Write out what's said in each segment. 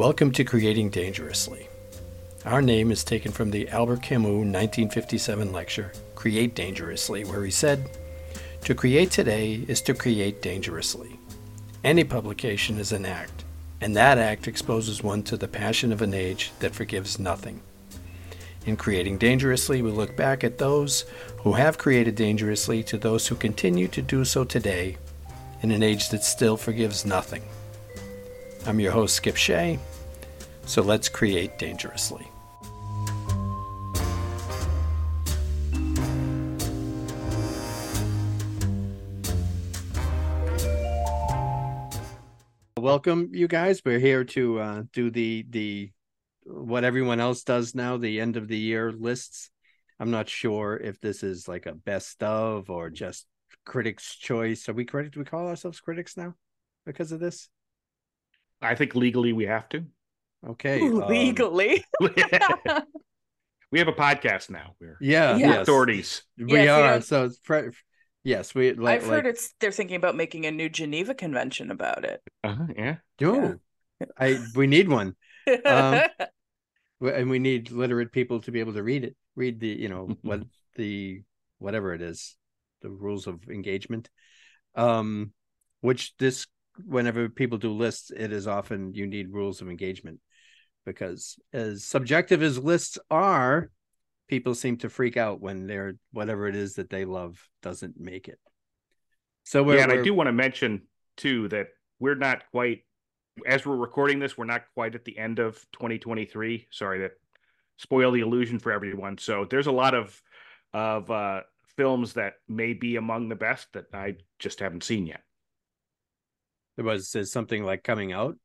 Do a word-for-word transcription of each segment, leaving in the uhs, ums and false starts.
Welcome to Creating Dangerously. Our name is taken from the Albert Camus nineteen fifty-seven lecture, Create Dangerously, where he said, "To create today is to create dangerously. Any publication is an act, and that act exposes one to the passion of an age that forgives nothing." In Creating Dangerously, we look back at those who have created dangerously to those who continue to do so today in an age that still forgives nothing. I'm your host, Skip Shea, so let's create dangerously. Welcome, you guys. We're here to uh, do the the what everyone else does now, the end of the year lists. I'm not sure if this is like a best of or just critics' choice. Are we critics? Do we call ourselves critics now because of this? I think legally we have to. Okay. Legally? Um, we have a podcast now. We're yeah, yes. authorities. Yes, we are. Yes. So, it's pre- yes. we. Like, I've heard like, it's. they're thinking about making a new Geneva Convention about it. Uh-huh, yeah. Dude, yeah. I we need one. Um, and we need literate people to be able to read it. Read the, you know, what the, whatever it is, the rules of engagement, um, which this whenever people do lists, it is often you need rules of engagement, because as subjective as lists are, people seem to freak out when they're whatever it is that they love doesn't make it. So we're, yeah, and we're, I do want to mention too that we're not quite, as we're recording this, we're not quite at the end of twenty twenty-three. Sorry to spoil the illusion for everyone. So there's a lot of of uh, films that may be among the best that I just haven't seen yet. There was is something like coming out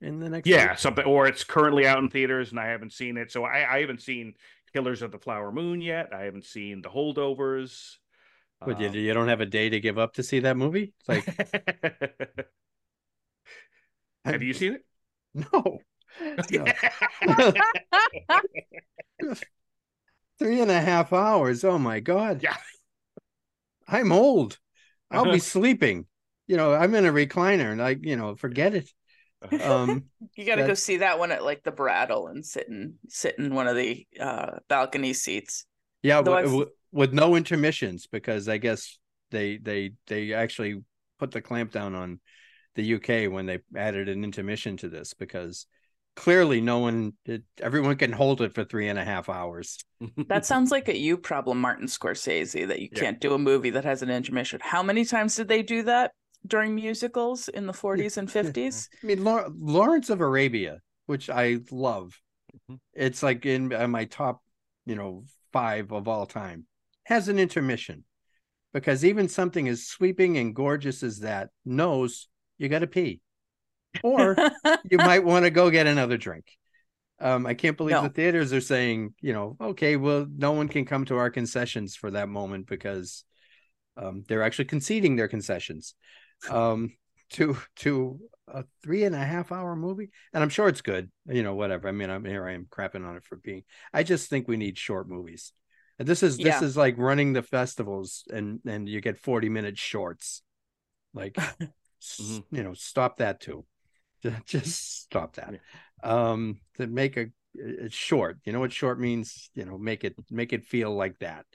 in the next yeah week? Something, or it's currently out in theaters and I haven't seen it. So I, I haven't seen Killers of the Flower Moon yet. I haven't seen The Holdovers. But um, you, you don't have a day to give up to see that movie? It's like, have you seen it? No. no. Three and a half hours. Oh my God. Yeah. I'm old. I'll uh-huh. be sleeping. You know, I'm in a recliner and I, you know, forget it. Um, you got to go see that one at like the Brattle and sit in, sit in one of the uh, balcony seats. Yeah, w- w- with no intermissions, because I guess they they they actually put the clamp down on the U K when they added an intermission to this, because clearly no one, it, everyone can hold it for three and a half hours. That sounds like a you problem, Martin Scorsese, that you yeah. can't do a movie that has an intermission. How many times did they do that during musicals in the forties and fifties? I mean, La- Lawrence of Arabia, which I love, mm-hmm. it's like in my top, you know, five of all time, has an intermission, because even something as sweeping and gorgeous as that knows you got to pee, or you might want to go get another drink. Um, I can't believe no. the theaters are saying, you know, okay, well, no one can come to our concessions for that moment, because um, they're actually conceding their concessions. um to to a three and a half hour movie, and I'm sure it's good, you know, whatever. I mean, I'm here, I am crapping on it for being, I just think we need short movies, and this is yeah. this is like running the festivals and and you get forty minute shorts, like s- you know, stop that too. Just stop that. yeah. Um to make a, a short, you know what short means, you know, make it make it feel like that.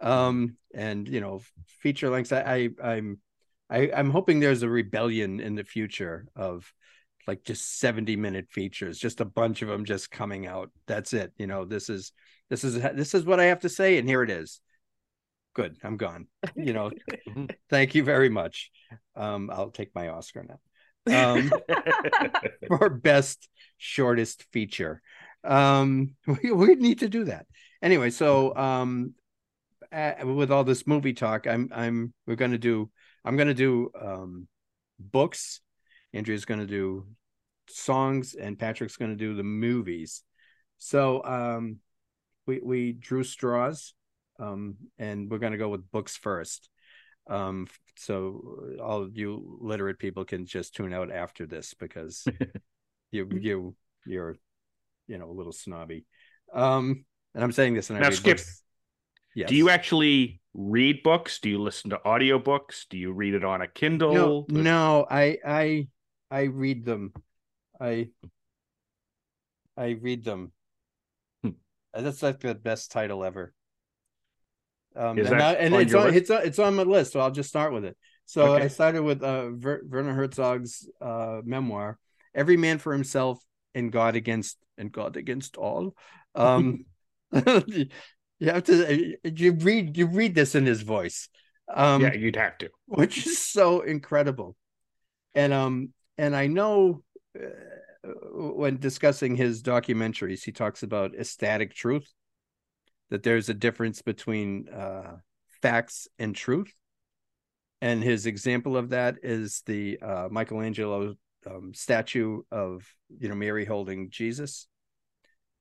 Um and you know, feature lengths, I, I I'm I, I'm hoping there's a rebellion in the future of like just seventy minute features, just a bunch of them just coming out. That's it. You know, this is, this is, this is what I have to say. And here it is. Good. I'm gone. You know, thank you very much. Um, I'll take my Oscar now. Um, for best shortest feature. Um, we, we need to do that anyway. So um, uh, with all this movie talk, I'm, I'm, we're going to do, I'm going to do um, books. Andrea's going to do songs, and Patrick's going to do the movies. So um, we we drew straws, um, and we're going to go with books first. Um, so all of you literate people can just tune out after this, because you you you're you know, a little snobby. Um, and I'm saying this, and I now skip. Books. Yes. Do you actually read books? Do you listen to audiobooks? Do you read it on a Kindle? No, no I I I read them. I I read them. Hmm. That's like the best title ever. Um, and I, and on it's, on, it's, on, it's on my list, so I'll just start with it. So okay. I started with uh, Ver, Werner Herzog's uh, memoir, Every Man for Himself and God Against and God Against All. Um, you have to you read you read this in his voice. Um, yeah, you'd have to, which is so incredible. And um, and I know uh, when discussing his documentaries, he talks about ecstatic truth. That there's a difference between uh, facts and truth. And his example of that is the uh, Michelangelo um, statue of, you know, Mary holding Jesus.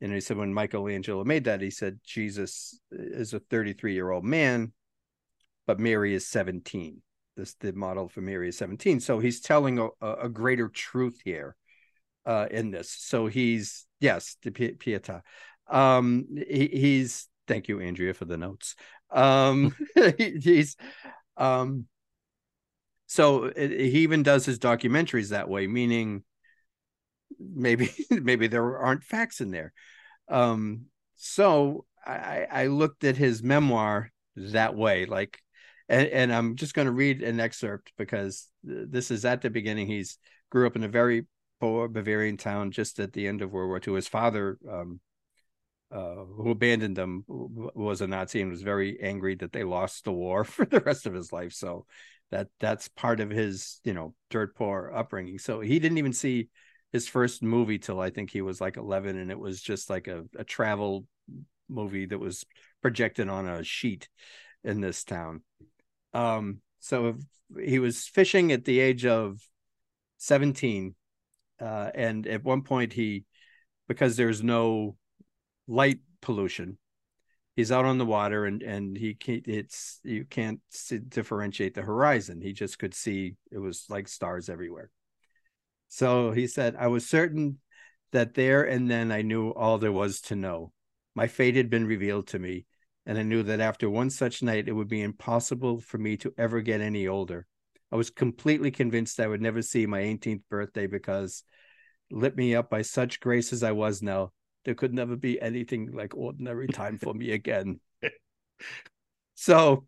And he said when Michelangelo made that, he said, Jesus is a thirty-three-year-old man, but Mary is seventeen. This the model for Mary is seventeen. So he's telling a, a greater truth here uh, in this. So he's, yes, the Pietà. Um, he, he's... Thank you, Andrea, for the notes. Um, he's, um, so it, he even does his documentaries that way, meaning maybe maybe there aren't facts in there. Um, so I, I looked at his memoir that way, like, and, and I'm just going to read an excerpt because this is at the beginning. He's grew up in a very poor Bavarian town just at the end of World War Two. His father, um, Uh, who abandoned them, was a Nazi and was very angry that they lost the war for the rest of his life. So that that's part of his, you know, dirt poor upbringing. So he didn't even see his first movie till I think he was like eleven, and it was just like a, a travel movie that was projected on a sheet in this town. Um, so he was fishing at the age of seventeen, uh, and at one point he, because there's no light pollution, he's out on the water and and he can't, it's you can't see, differentiate the horizon. He just could see, it was like stars everywhere. So he said, I was certain that there and then I knew all there was to know. My fate had been revealed to me, and I knew that after one such night it would be impossible for me to ever get any older. I was completely convinced I would never see my eighteenth birthday, because lit me up by such grace as I was now, there could never be anything like ordinary time for me again. So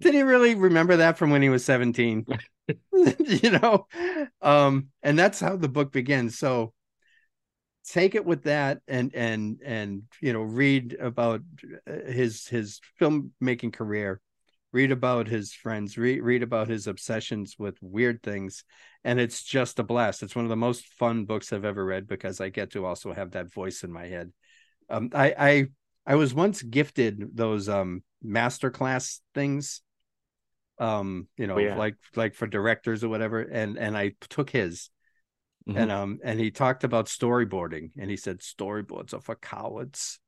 did he really remember that from when he was seventeen? You know? Um, and that's how the book begins. So take it with that and, and, and, you know, read about his, his filmmaking career, read about his friends, read, read about his obsessions with weird things. And it's just a blast. It's one of the most fun books I've ever read, because I get to also have that voice in my head. Um, I, I, I was once gifted those um, masterclass things, um, you know, oh, yeah. like, like for directors or whatever. And, and I took his, mm-hmm. and, um, and he talked about storyboarding, and he said, storyboards are for cowards.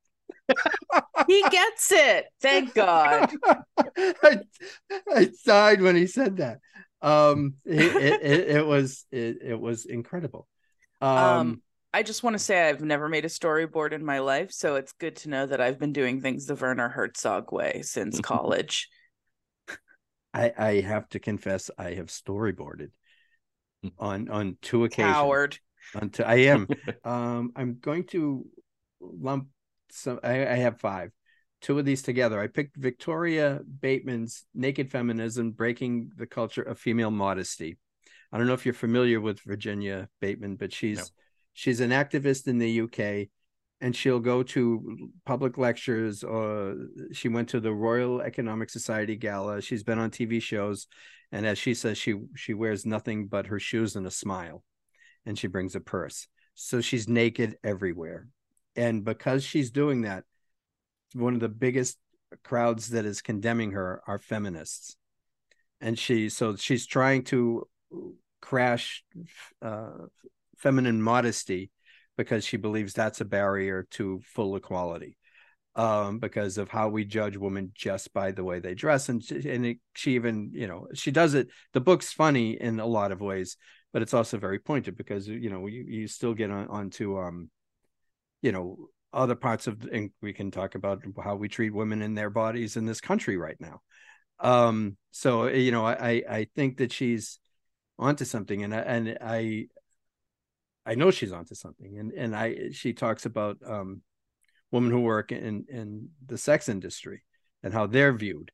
He gets it. Thank God. I, I sighed when he said that. Um, it, it, it, it was it, it was incredible. Um, um, I just want to say I've never made a storyboard in my life, so it's good to know that I've been doing things the Werner Herzog way since college. I, I have to confess, I have storyboarded on on two occasions. Coward. On two, I am. um, I'm going to lump. So I, I have five, two of these together. I picked Victoria Bateman's Naked Feminism: Breaking the Culture of Female Modesty. I don't know if you're familiar with Virginia Bateman, but she's no. she's an activist in the U K, and she'll go to public lectures, or she went to the Royal Economic Society Gala. She's been on T V shows, and as she says, she she wears nothing but her shoes and a smile, and she brings a purse. So she's naked everywhere. And because she's doing that, one of the biggest crowds that is condemning her are feminists. And she, so she's trying to crash uh, feminine modesty, because she believes that's a barrier to full equality, um, because of how we judge women just by the way they dress. And she, and it, she even, you know, she does it. The book's funny in a lot of ways, but it's also very pointed, because, you know, you, you still get on, on to, um, you know, other parts of, and we can talk about how we treat women and their bodies in this country right now. Um, so, you know, I, I think that she's onto something, and I, and I, I know she's onto something. And and I she talks about um, women who work in in the sex industry and how they're viewed.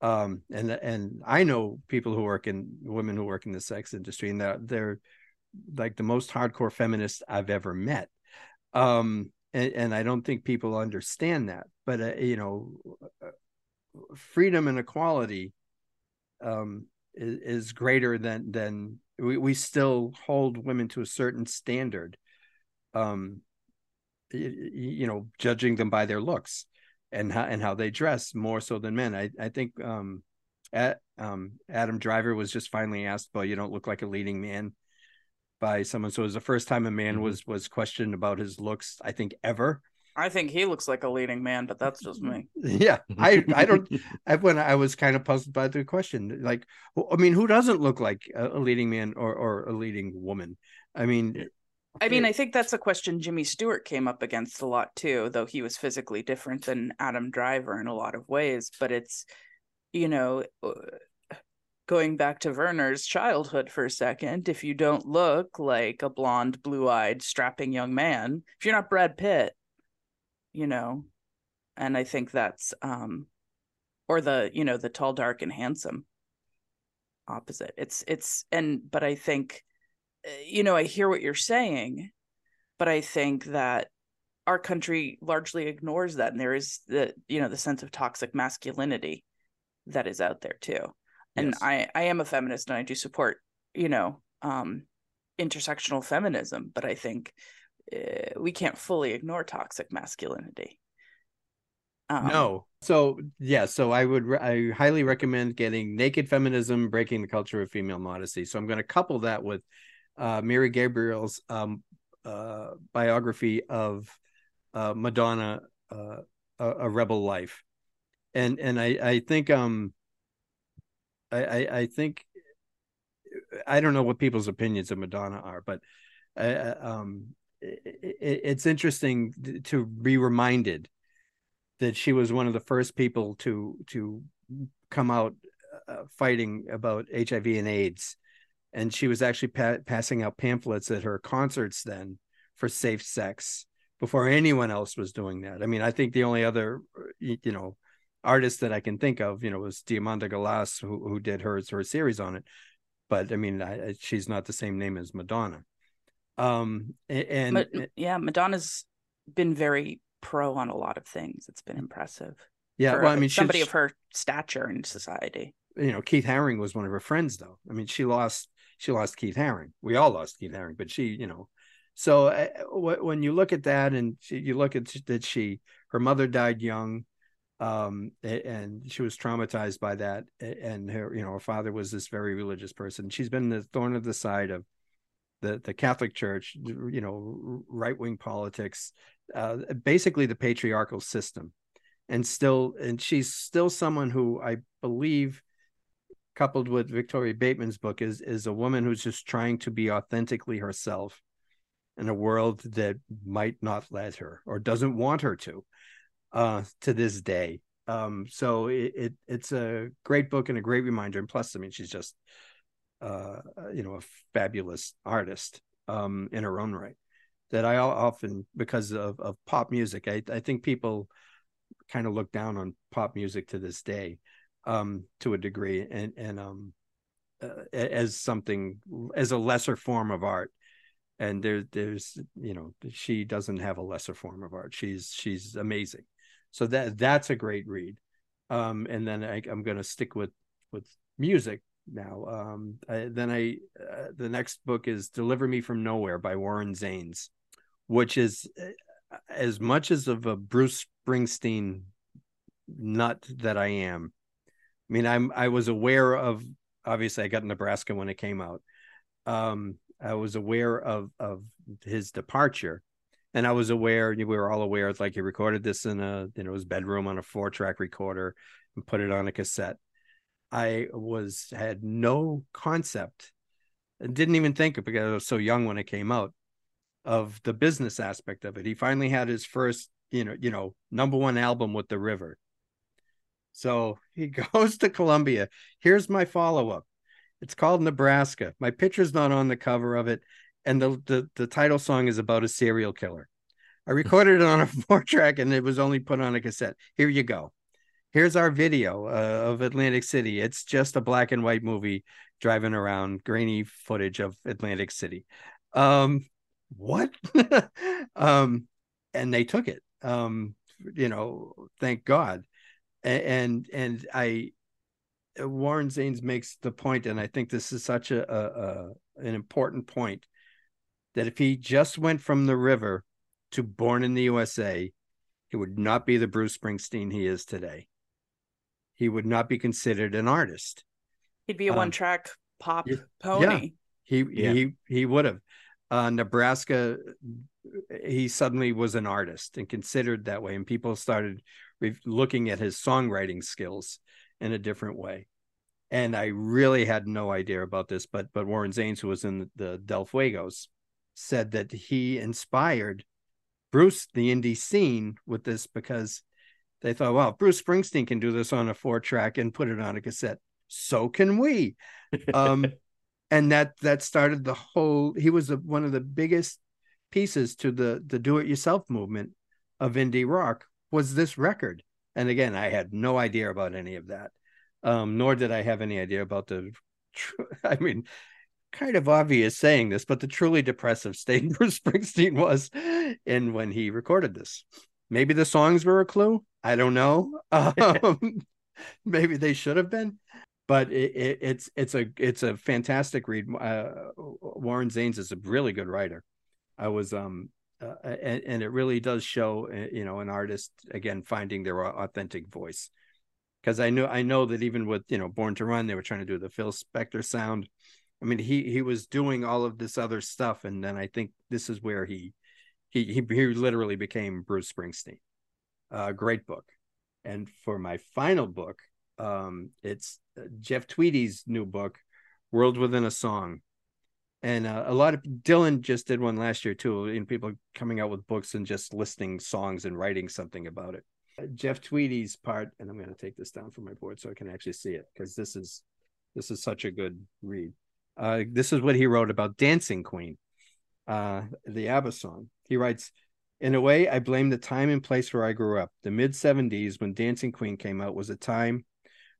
Um, and and I know people who work in women who work in the sex industry, and they're, they're like the most hardcore feminists I've ever met. Um, and, and I don't think people understand that. But uh, you know, freedom and equality um, is, is greater than than we, we still hold women to a certain standard. Um, you, you know, judging them by their looks. And how, and how they dress more so than men. I, I think um, at, um, Adam Driver was just finally asked, well, you don't look like a leading man, by someone. So it was the first time a man mm-hmm. was was questioned about his looks, I think, ever. I think he looks like a leading man, but that's just me. Yeah, I I don't. I, when I was kind of puzzled by the question, like, I mean, who doesn't look like a leading man or, or a leading woman? I mean... I mean, I think that's a question Jimmy Stewart came up against a lot too, though he was physically different than Adam Driver in a lot of ways. But it's, you know, going back to Werner's childhood for a second, if you don't look like a blonde, blue-eyed, strapping young man, if you're not Brad Pitt, you know, and I think that's, um, or the, you know, the tall, dark, and handsome opposite. It's, it's, and, but I think, you know, I hear what you're saying, but I think that our country largely ignores that. And there is the, you know, the sense of toxic masculinity that is out there too. And yes. I, I am a feminist, and I do support, you know, um, intersectional feminism, but I think uh, we can't fully ignore toxic masculinity. Um, no. So, yeah. So I would, re- I highly recommend getting Naked Feminism: Breaking the Culture of Female Modesty. So I'm going to couple that with Uh, Mary Gabriel's um, uh, biography of uh, Madonna, uh, a, a Rebel Life, and and I I think um I, I I think I don't know what people's opinions of Madonna are, but uh, um it, it's interesting to be reminded that she was one of the first people to to come out uh, fighting about H I V and AIDS. And she was actually pa- passing out pamphlets at her concerts then for safe sex before anyone else was doing that. I mean, I think the only other, you know, artist that I can think of, you know, was Diamanda Galas, who who did her, her series on it. But I mean, I, she's not the same name as Madonna. Um, and Ma- yeah, Madonna's been very pro on a lot of things. It's been impressive. Yeah, well, I mean, somebody of her stature in society. You know, Keith Haring was one of her friends, though. I mean, she lost. She lost Keith Haring. We all lost Keith Haring, but she, you know, so uh, w- when you look at that, and she, you look at that, she, her mother died young, um, and she was traumatized by that. And her, you know, her father was this very religious person. She's been the thorn of the side of the the Catholic Church, you know, right wing politics, uh, basically the patriarchal system, and still, and she's still someone who I believe, coupled with Victoria Bateman's book, is is a woman who's just trying to be authentically herself in a world that might not let her or doesn't want her to, uh, to this day. Um, so it, it it's a great book and a great reminder. And plus, I mean, she's just, uh, you know, a fabulous artist um, in her own right. That I often, because of, of pop music, I, I think people kind of look down on pop music to this day. Um, to a degree, and and um, uh, as something as a lesser form of art, and there there's you know she doesn't have a lesser form of art. She's she's amazing, so that that's a great read. Um, and then I, I'm going to stick with with music now. Um, I, then I uh, the next book is Deliver Me From Nowhere by Warren Zanes, which is as much as of a Bruce Springsteen nut that I am. I mean, I'm, I was aware of, obviously I got Nebraska when it came out. Um, I was aware of, of his departure, and I was aware, we were all aware, it's like he recorded this in a, you know, his bedroom on a four track recorder and put it on a cassette. I was, had no concept and didn't even think of, because I was so young when it came out, of the business aspect of it. He finally had his first, you know, you know, number one album with The River. So he goes to Columbia. Here's my follow-up. It's called Nebraska. My picture's not on the cover of it. and the, the the title song is about a serial killer. I recorded it on a four track and it was only put on a cassette. Here you go. Here's our video uh, of Atlantic City. It's just a black and white movie driving around, grainy footage of Atlantic City. Um, what? um, and they took it, um, you know, thank God. And, and I, Warren Zanes makes the point, and I think this is such a, a, a an important point, that if he just went from The River to Born in the U S A, he would not be the Bruce Springsteen he is today. He would not be considered an artist. He'd be a um, one-track pop yeah, pony. Yeah, he yeah. he he would have. Uh, Nebraska, he suddenly was an artist and considered that way, and people started re- looking at his songwriting skills in a different way. And I really had no idea about this, but but Warren Zanes, who was in the, the Del Fuegos, said that he inspired Bruce, the indie scene, with this, because they thought, wow, Bruce Springsteen can do this on a four track and put it on a cassette. So can we. Um, and that, that started the whole, he was a, one of the biggest pieces to the, the do-it-yourself movement of indie rock was this record. And again, I had no idea about any of that. Um, nor did I have any idea about the, I mean, kind of obvious saying this, but the truly depressive state Bruce Springsteen was in when he recorded this. Maybe the songs were a clue. I don't know. Um, maybe they should have been, but it, it, it's it's a it's a fantastic read. Uh, Warren Zanes is a really good writer. I was um uh, and, and it really does show, you know, an artist again finding their authentic voice, because I know I know that even with, you know, Born to Run, they were trying to do the Phil Spector sound. I mean, he he was doing all of this other stuff, and then I think this is where he he he, he literally became Bruce Springsteen. Uh, great book. And for my final book, um, it's Jeff Tweedy's new book, World Within a Song. And uh, a lot of Dylan just did one last year too, and people coming out with books and just listing songs and writing something about it. Uh, Jeff Tweedy's part, and I'm going to take this down from my board so I can actually see it, because this is this is such a good read. Uh, this is what he wrote about Dancing Queen, uh, the ABBA song. He writes, in a way, I blame the time and place where I grew up. The mid seventies, when Dancing Queen came out, was a time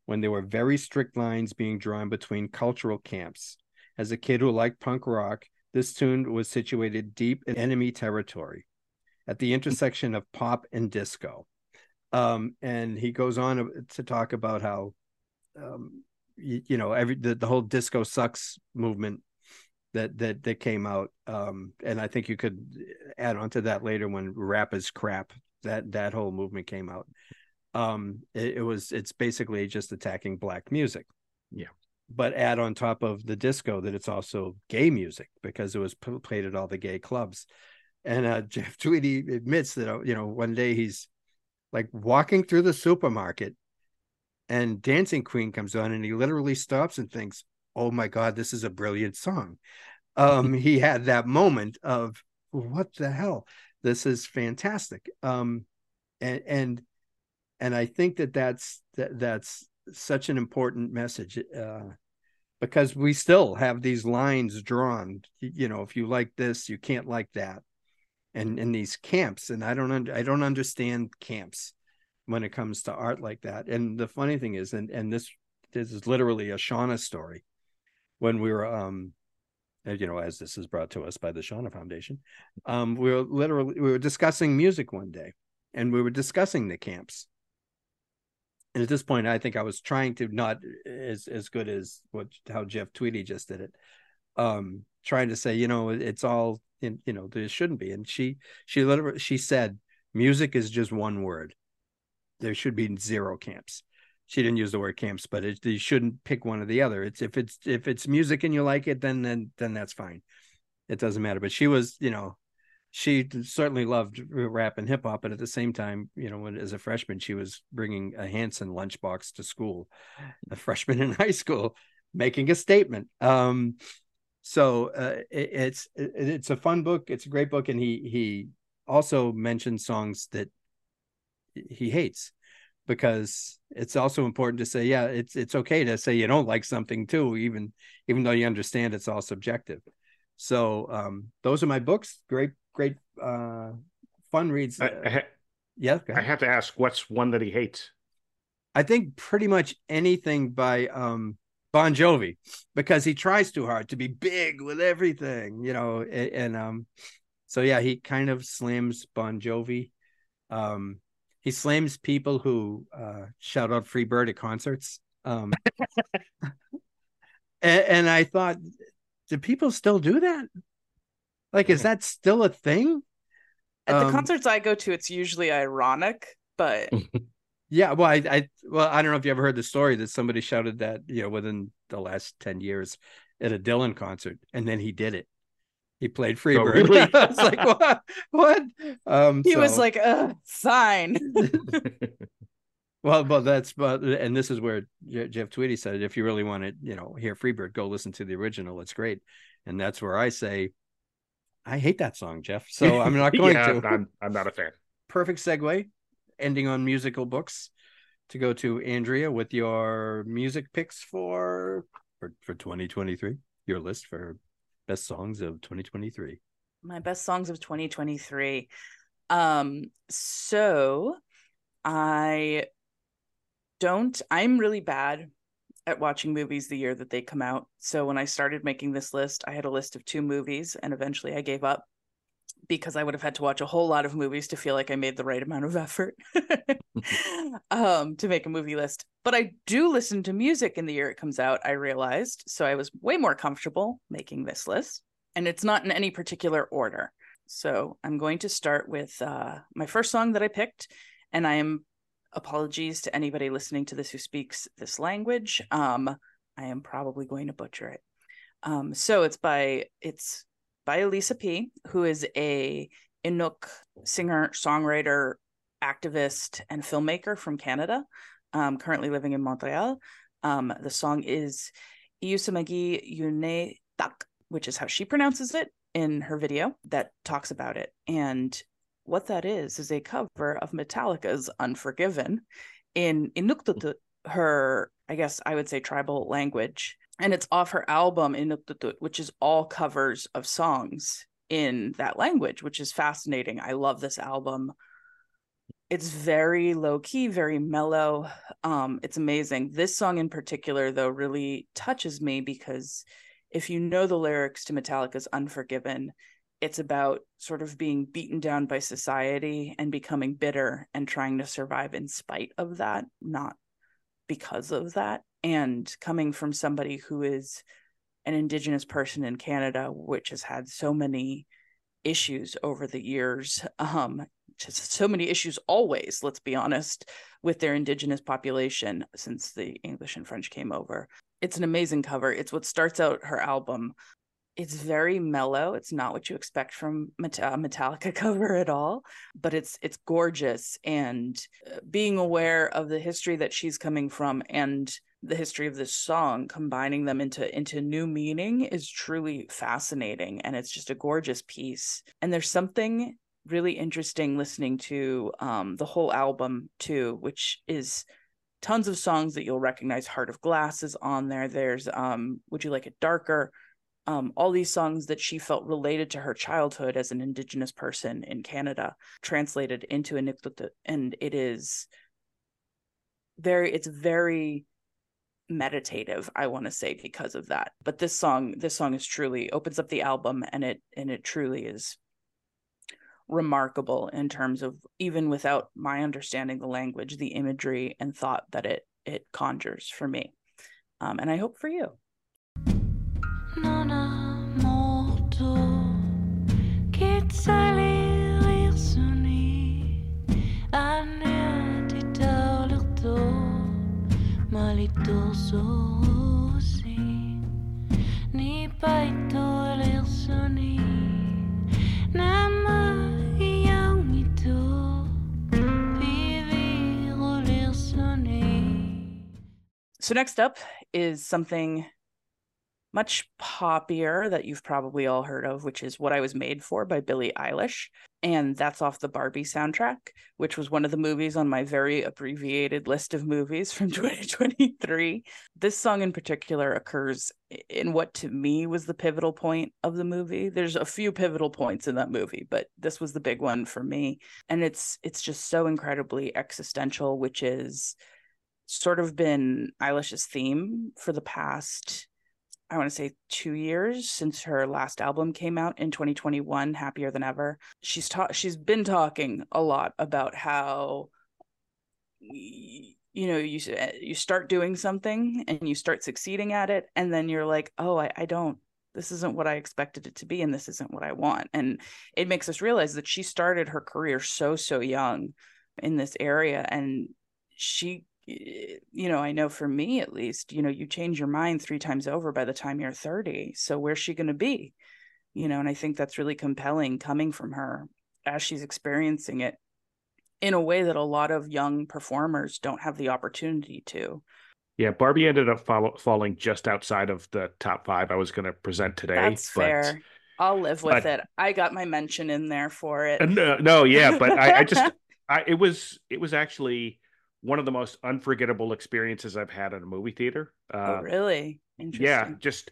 when there were very strict lines being drawn between cultural camps. As a kid who liked punk rock, this tune was situated deep in enemy territory at the intersection of pop and disco. Um, and he goes on to talk about how... Um, you know, every the, the whole disco sucks movement that that that came out, um and I think you could add on to that later when rap is crap, that that whole movement came out. um it, it was it's basically just attacking black music, yeah but add on top of the disco that it's also gay music, because it was played at all the gay clubs. And uh Jeff Tweedy admits that, you know, one day he's like walking through the supermarket and Dancing Queen comes on, and he literally stops and thinks, oh my God, this is a brilliant song. Um, he had that moment of, what the hell? This is fantastic. Um, and, and, and I think that that's, that, that's such an important message, uh, because we still have these lines drawn, you know, if you like this, you can't like that. And in these camps, and I don't, un- I don't understand camps when it comes to art like that. And the funny thing is, and and this this is literally a Shauna story, when we were um you know, as this is brought to us by the Shauna Foundation, um we were literally we were discussing music one day, and we were discussing the camps. And at this point, I think I was trying to, not as as good as what how Jeff Tweedy just did it, um trying to say, you know, it's all in, you know, there shouldn't be. And she she literally she said, music is just one word. There should be zero camps. She didn't use the word camps, but it, you shouldn't pick one or the other. It's if it's if it's music and you like it, then then then that's fine. It doesn't matter. But she was, you know, she certainly loved rap and hip hop, but at the same time, you know, when as a freshman, she was bringing a Hanson lunchbox to school, a freshman in high school, making a statement. Um, so uh, it, it's it, it's a fun book. It's a great book, and he he also mentioned songs that he hates, because it's also important to say, yeah, it's it's okay to say you don't like something too, even even though you understand it's all subjective. So um, those are my books. Great, great uh, fun reads. I, I ha- yeah, I have to ask, what's one that he hates? I think pretty much anything by um, Bon Jovi, because he tries too hard to be big with everything, you know. And, and um, so, yeah, he kind of slams Bon Jovi. Um, he slams people who uh, shout out Freebird at concerts. Um, and, and I thought, do people still do that? Like, is that still a thing? At the um, concerts I go to, it's usually ironic, but... Yeah, well, I, I well, I don't know if you ever heard the story that somebody shouted that, you know, within the last ten years at a Dylan concert, and then he did it. He played Freebird. Oh, really? I was like, what? What? Um, he so... was like, uh, sign. well, but that's but, and this is where Jeff Tweedy said, if you really want to, you know, hear Freebird, go listen to the original. It's great, and that's where I say, I hate that song, Jeff. So I'm not going yeah, to. I'm, I'm not a fan. Perfect segue. Ending on musical books to go to Andrea with your music picks for, for for twenty twenty-three, your list for best songs of twenty twenty-three. My best songs of twenty twenty-three. Um, so I don't, I'm really bad at watching movies the year that they come out. So when I started making this list, I had a list of two movies and eventually I gave up, because I would have had to watch a whole lot of movies to feel like I made the right amount of effort um, to make a movie list. But I do listen to music in the year it comes out, I realized. So I was way more comfortable making this list. And it's not in any particular order. So I'm going to start with uh, my first song that I picked. And I am, apologies to anybody listening to this who speaks this language. Um, I am probably going to butcher it. Um, so it's by, it's, by Elisa P, who is a Inuk singer, songwriter, activist, and filmmaker from Canada, um, currently living in Montreal. Um, the song is Iusamagi Yune Tak, which is how she pronounces it in her video that talks about it. And what that is, is a cover of Metallica's Unforgiven in Inuktitut, her, I guess I would say, tribal language. And it's off her album, Inuktitut, which is all covers of songs in that language, which is fascinating. I love this album. It's very low-key, very mellow. Um, it's amazing. This song in particular, though, really touches me because if you know the lyrics to Metallica's Unforgiven, it's about sort of being beaten down by society and becoming bitter and trying to survive in spite of that, not because of that. And coming from somebody who is an Indigenous person in Canada, which has had so many issues over the years, um, just so many issues always, let's be honest, with their Indigenous population since the English and French came over. It's an amazing cover. It's what starts out her album. It's very mellow. It's not what you expect from Met- uh, Metallica cover at all, but it's it's gorgeous. And being aware of the history that she's coming from and the history of this song, combining them into into new meaning is truly fascinating. And it's just a gorgeous piece. And there's something really interesting listening to um, the whole album too, which is tons of songs that you'll recognize. Heart of Glass is on there. There's um, Would You Like It Darker? Um, all these songs that she felt related to her childhood as an Indigenous person in Canada, translated into Inuktitut. And it is very, it's very meditative, I want to say, because of that. But this song this song is truly opens up the album, and it and it truly is remarkable in terms of, even without my understanding the language, the imagery and thought that it it conjures for me, um, and I hope for you. Les torsos aussi, ni paito les soni, nama yaumito, viviro les soni. So next up is something much poppier that you've probably all heard of, which is What I Was Made For by Billie Eilish. And that's off the Barbie soundtrack, which was one of the movies on my very abbreviated list of movies from twenty twenty-three. This song in particular occurs in what to me was the pivotal point of the movie. There's a few pivotal points in that movie, but this was the big one for me. And it's it's just so incredibly existential, which is sort of been Eilish's theme for the past, I want to say two years since her last album came out in twenty twenty-one, Happier Than Ever. She's ta- she's been talking a lot about how, you know, you, you start doing something and you start succeeding at it. And then you're like, oh, I, I don't, this isn't what I expected it to be. And this isn't what I want. And it makes us realize that she started her career so, so young in this area. And she, you know, I know for me at least, you know, you change your mind three times over by the time you're thirty. So where's she going to be? You know, and I think that's really compelling coming from her as she's experiencing it in a way that a lot of young performers don't have the opportunity to. Yeah, Barbie ended up follow- falling just outside of the top five I was going to present today. That's but... fair. I'll live with but... it. I got my mention in there for it. No, no yeah, but I, I just, I, it was, it was actually... one of the most unforgettable experiences I've had at a movie theater. Uh, oh, really? Interesting. Yeah, just,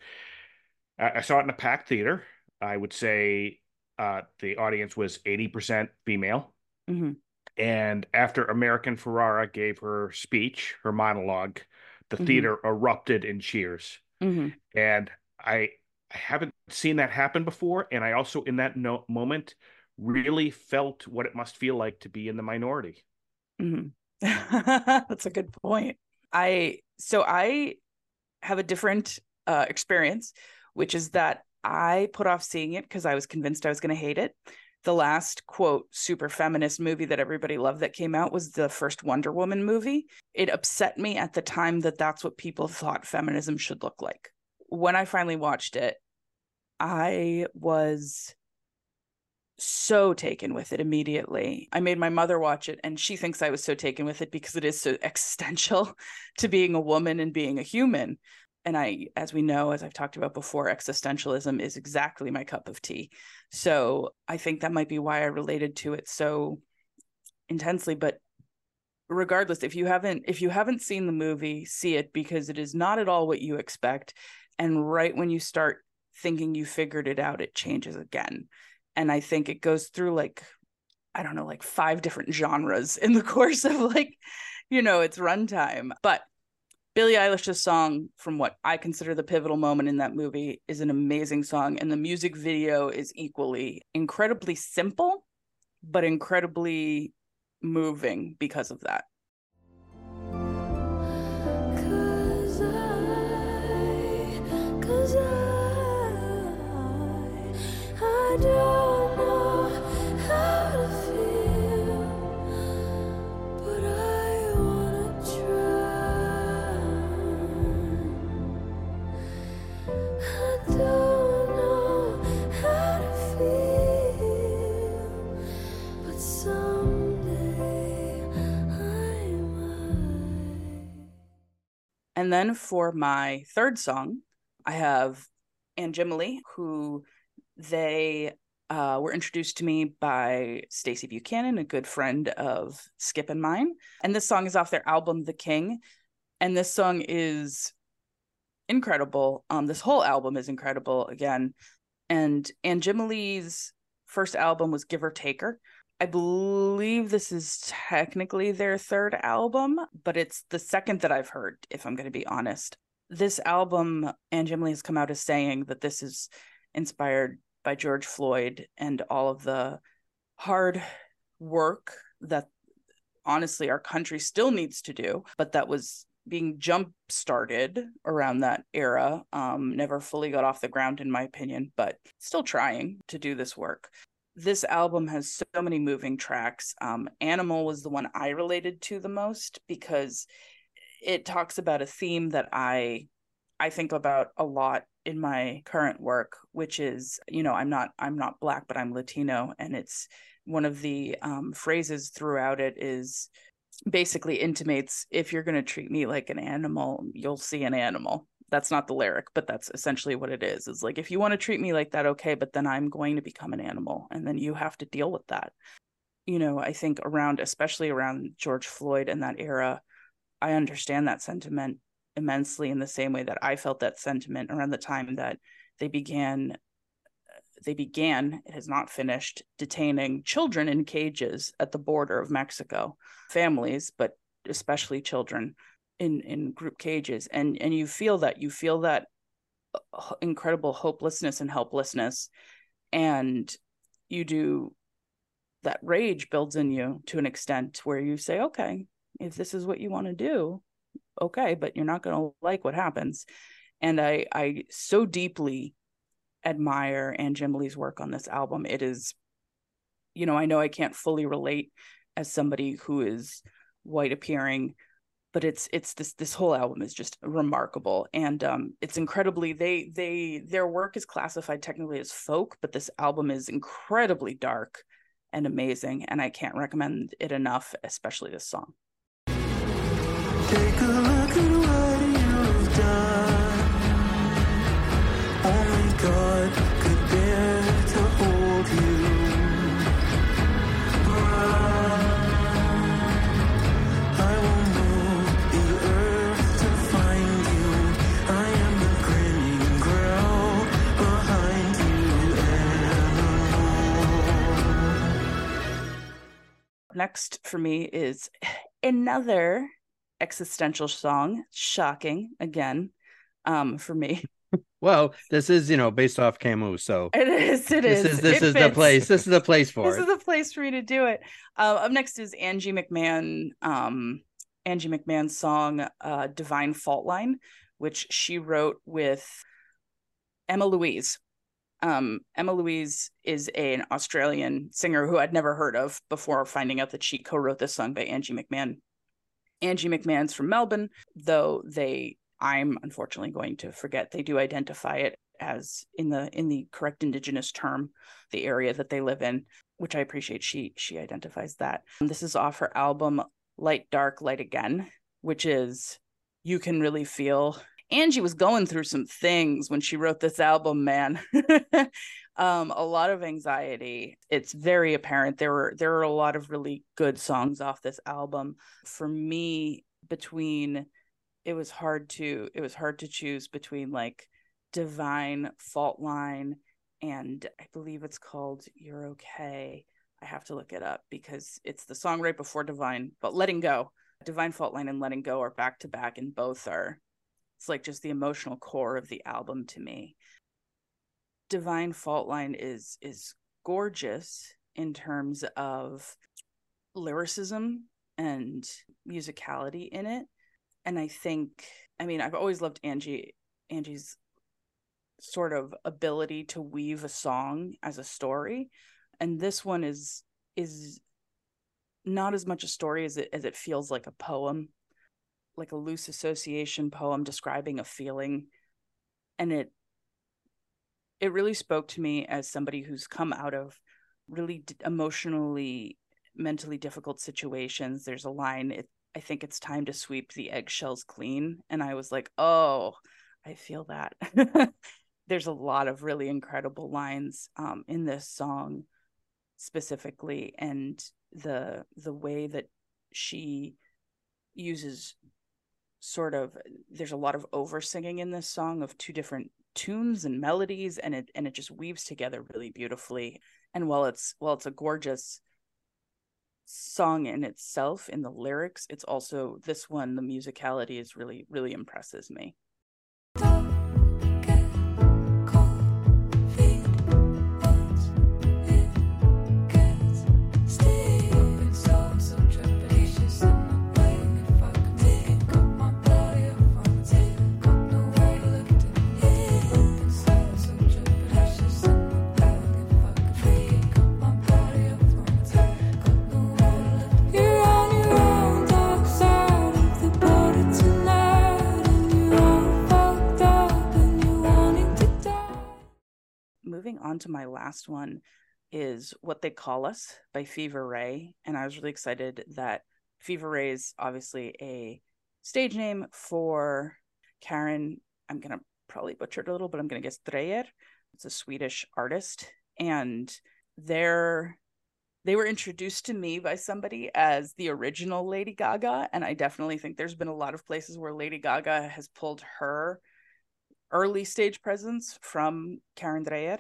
I, I saw it in a packed theater. I would say uh, the audience was eighty percent female. Mm-hmm. And after American Ferrara gave her speech, her monologue, the mm-hmm. theater erupted in cheers. Mm-hmm. And I, I haven't seen that happen before. And I also, in that no- moment, really felt what it must feel like to be in the minority. Mm-hmm. That's a good point. I so I have a different uh, experience, which is that I put off seeing it because I was convinced I was going to hate it. The last, quote, super feminist movie that everybody loved that came out was the first Wonder Woman movie. It upset me at the time that that's what people thought feminism should look like. When I finally watched it, I was so taken with it immediately. I made my mother watch it, and she thinks I was so taken with it because it is so existential to being a woman and being a human. And I, as we know, as I've talked about before, existentialism is exactly my cup of tea. So I think that might be why I related to it so intensely. But regardless, if you haven't, if you haven't seen the movie, see it, because it is not at all what you expect. And right when you start thinking you figured it out, it changes again. And I think it goes through like, I don't know, like five different genres in the course of like, you know, its runtime. But Billie Eilish's song, from what I consider the pivotal moment in that movie, is an amazing song. And the music video is equally incredibly simple, but incredibly moving because of that. Cause I, cause I, I don't. And then for my third song, I have Anjimile, who they uh, were introduced to me by Stacey Buchanan, a good friend of Skip and mine. And this song is off their album, The King. And this song is incredible. Um, this whole album is incredible again. And Anjimile's first album was Giver Taker. I believe this is technically their third album, but it's the second that I've heard, if I'm going to be honest. This album, Anjimile has come out as saying that this is inspired by George Floyd and all of the hard work that, honestly, our country still needs to do, but that was being jump-started around that era. Um, never fully got off the ground, in my opinion, but still trying to do this work. This album has so many moving tracks. Um, Animal was the one I related to the most because it talks about a theme that I I think about a lot in my current work, which is, you know, I'm not I'm not Black, but I'm Latino. And it's one of the um, phrases throughout it is basically intimates, if you're going to treat me like an animal, you'll see an animal. That's not the lyric, but that's essentially what it is. It's like, if you want to treat me like that, okay, but then I'm going to become an animal, and then you have to deal with that. You know, I think around, especially around George Floyd and that era, I understand that sentiment immensely in the same way that I felt that sentiment around the time that they began, they began, it has not finished, detaining children in cages at the border of Mexico, families, but especially children in, in group cages. And, and you feel that, you feel that incredible hopelessness and helplessness. And you do, that rage builds in you to an extent where you say, okay, if this is what you want to do, okay, but you're not going to like what happens. And I, I so deeply admire Anjimile's work on this album. It is, you know, I know I can't fully relate as somebody who is white appearing, but it's, it's this, this whole album is just remarkable. And um, it's incredibly, they, they, their work is classified technically as folk, but this album is incredibly dark and amazing. And I can't recommend it enough, especially this song. Take a look at what you've done. Only God could bear to hold you. I will move the earth to find you. I am the grinning growl behind you evermore. Next for me is another existential song, shocking again, um for me. Well, this is, you know, based off Camus, so it is it is this is, this is the place this is the place for this it. is the place for me to do it. Uh, up next is Angie McMahon um Angie McMahon's song uh Divine Fault Line, which she wrote with Emma Louise. Um, Emma Louise is a, an Australian singer who I'd never heard of before finding out that she co-wrote this song by Angie McMahon. Angie McMahon's from Melbourne, though they, I'm unfortunately going to forget, they do identify it as in the in the correct Indigenous term, the area that they live in, which I appreciate she she identifies that. And this is off her album Light, Dark, Light Again, which is, you can really feel, Angie was going through some things when she wrote this album, man. um, a lot of anxiety. It's very apparent. There were there are a lot of really good songs off this album. For me, between it was hard to it was hard to choose between like Divine Fault Line and I believe it's called You're Okay. I have to look it up because it's the song right before Divine, but Letting Go. Divine Fault Line and Letting Go are back to back, and both are, it's like just the emotional core of the album to me. Divine Fault Line is is gorgeous in terms of lyricism and musicality in it. And I think, I mean, I've always loved Angie, Angie's sort of ability to weave a song as a story. And this one is is not as much a story as it as it feels like a poem, like a loose association poem describing a feeling. And it it really spoke to me as somebody who's come out of really emotionally, mentally difficult situations. There's a line, it, I think it's time to sweep the eggshells clean. And I was like, oh, I feel that. There's a lot of really incredible lines um, in this song specifically. And the the way that she uses sort of, there's a lot of over singing in this song of two different tunes and melodies, and it and it just weaves together really beautifully. And while it's while it's a gorgeous song in itself in the lyrics, it's also, this one, the musicality is really really impresses me. To my last one is What They Call Us by Fever Ray, and I was really excited that Fever Ray is obviously a stage name for Karen, I'm going to probably butcher it a little, but I'm going to guess Dreyer. It's a Swedish artist. And they're, they were introduced to me by somebody as the original Lady Gaga. And I definitely think there's been a lot of places where Lady Gaga has pulled her early stage presence from Karen Dreyer.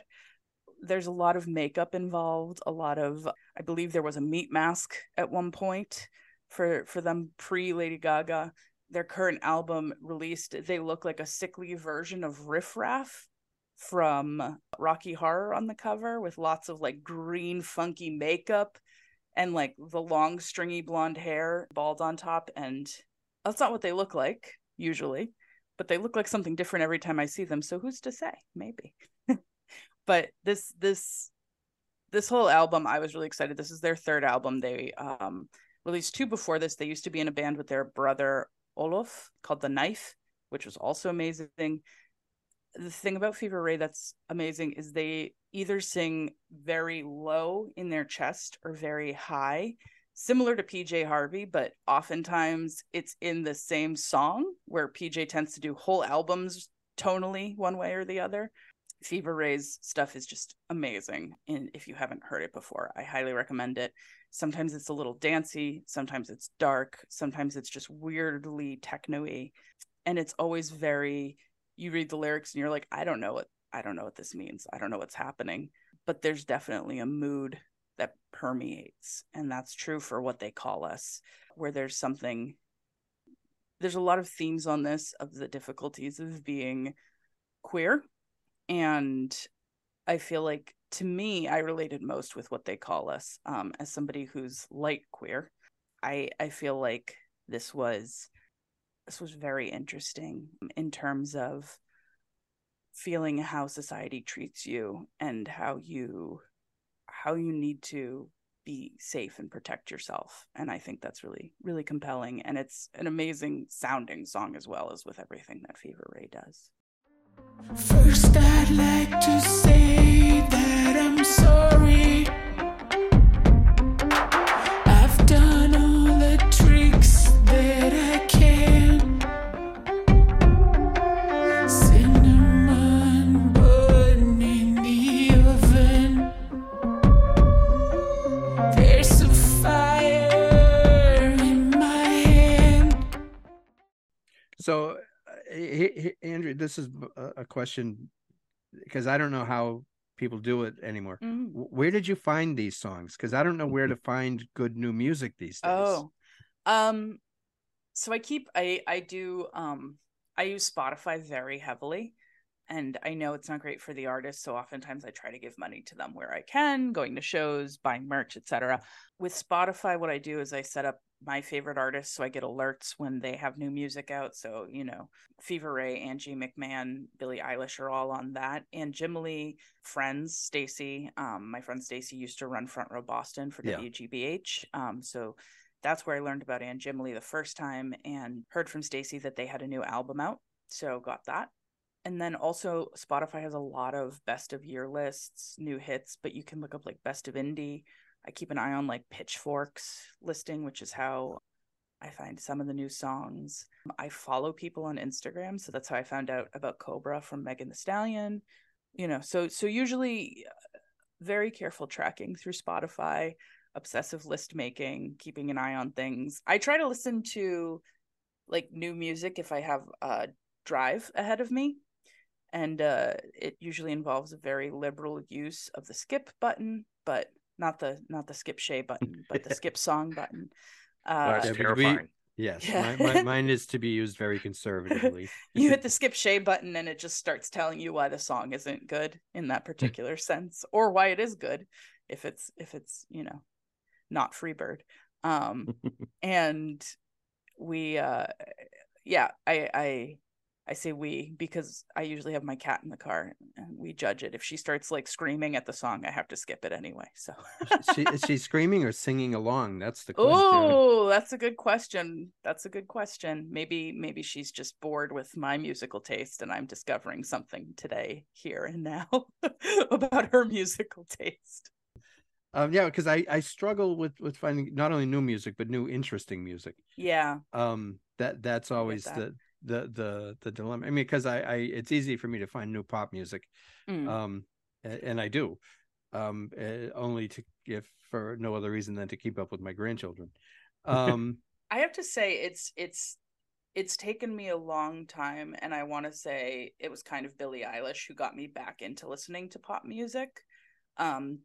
There's a lot of makeup involved, a lot of, I believe there was a meat mask at one point for, for them pre-Lady Gaga. Their current album released, they look like a sickly version of Riff Raff from Rocky Horror on the cover, with lots of like green funky makeup and like the long stringy blonde hair, bald on top, and that's not what they look like usually, but they look like something different every time I see them, so who's to say? Maybe. But this this this whole album, I was really excited. This is their third album. They um released two before this. They used to be in a band with their brother Olof called The Knife, which was also amazing. The thing about Fever Ray that's amazing is they either sing very low in their chest or very high, similar to P J Harvey, but oftentimes it's in the same song, where P J tends to do whole albums tonally one way or the other. Fever Ray's stuff is just amazing, and if you haven't heard it before, I highly recommend it. Sometimes it's a little dancey, sometimes it's dark, sometimes it's just weirdly techno-y, and it's always very... You read the lyrics and you're like, I don't know what I don't know what this means. I don't know what's happening. But there's definitely a mood that permeates. And that's true for What They Call Us, where there's something, there's a lot of themes on this of the difficulties of being queer. And I feel like, to me, I related most with What They Call Us. Um, as somebody who's light queer, I I feel like this was This was very interesting in terms of feeling how society treats you and how you how you need to be safe and protect yourself. And I think that's really, really compelling. And it's an amazing sounding song, as well as with everything that Fever Ray does. First, I'd like to say that I'm sorry. I've done all the tricks that I So, Andrew, this is a question, because I don't know how people do it anymore. Mm. Where did you find these songs? Because I don't know where to find good new music these days. Oh, um, so I keep, I, I do, um, I use Spotify very heavily. And I know it's not great for the artists, so oftentimes I try to give money to them where I can, going to shows, buying merch, et cetera. With Spotify, what I do is I set up my favorite artists, so I get alerts when they have new music out. So, you know, Fever Ray, Angie McMahon, Billie Eilish are all on that. Anjimile, friends, Stacy. Um, my friend Stacy used to run Front Row Boston for yeah. W G B H. Um, so that's where I learned about Anjimile the first time, and heard from Stacy that they had a new album out. So got that. And then also Spotify has a lot of best of year lists, new hits, but you can look up like best of indie. I keep an eye on like Pitchfork's listing, which is how I find some of the new songs. I follow people on Instagram. So that's how I found out about Cobra from Megan Thee Stallion, you know, so, so usually very careful tracking through Spotify, obsessive list making, keeping an eye on things. I try to listen to like new music if I have a drive ahead of me. And uh, it usually involves a very liberal use of the skip button, but not the not the skip Shay button, but the skip song button. Uh, That's terrifying. We, yes, yeah. my, my, mine is to be used very conservatively. You hit the skip Shay button and it just starts telling you why the song isn't good in that particular sense, or why it is good if it's if it's you know not Freebird. Um, and we, uh, yeah, I. I I say we because I usually have my cat in the car and we judge it. If she starts like screaming at the song, I have to skip it anyway. So she, is she screaming or singing along? That's the question. Oh, that's a good question. That's a good question. Maybe, maybe she's just bored with my musical taste and I'm discovering something today, here and now about her musical taste. Um, yeah, because I, I struggle with, with finding not only new music, but new interesting music. Yeah. Um, that that's always that. the the the the dilemma. I mean, because I, I it's easy for me to find new pop music, mm. um, and, and I do, um, only to if for no other reason than to keep up with my grandchildren. Um, I have to say, it's it's it's taken me a long time, and I want to say it was kind of Billie Eilish who got me back into listening to pop music. Um,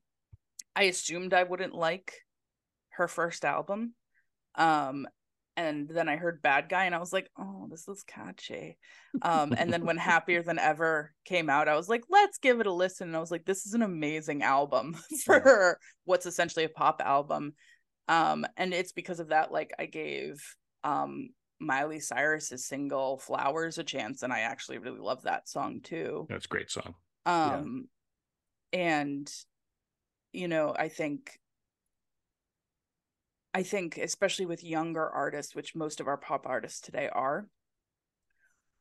I assumed I wouldn't like her first album. Um, and then I heard Bad Guy and I was like, oh, this is catchy. Um, and then when Happier Than Ever came out, I was like, let's give it a listen. And I was like, this is an amazing album for what's essentially a pop album. Um, and it's because of that, like, I gave um, Miley Cyrus's single Flowers a chance. And I actually really love that song too. That's a great song. Um, yeah. And, you know, I think I think, especially with younger artists, which most of our pop artists today are,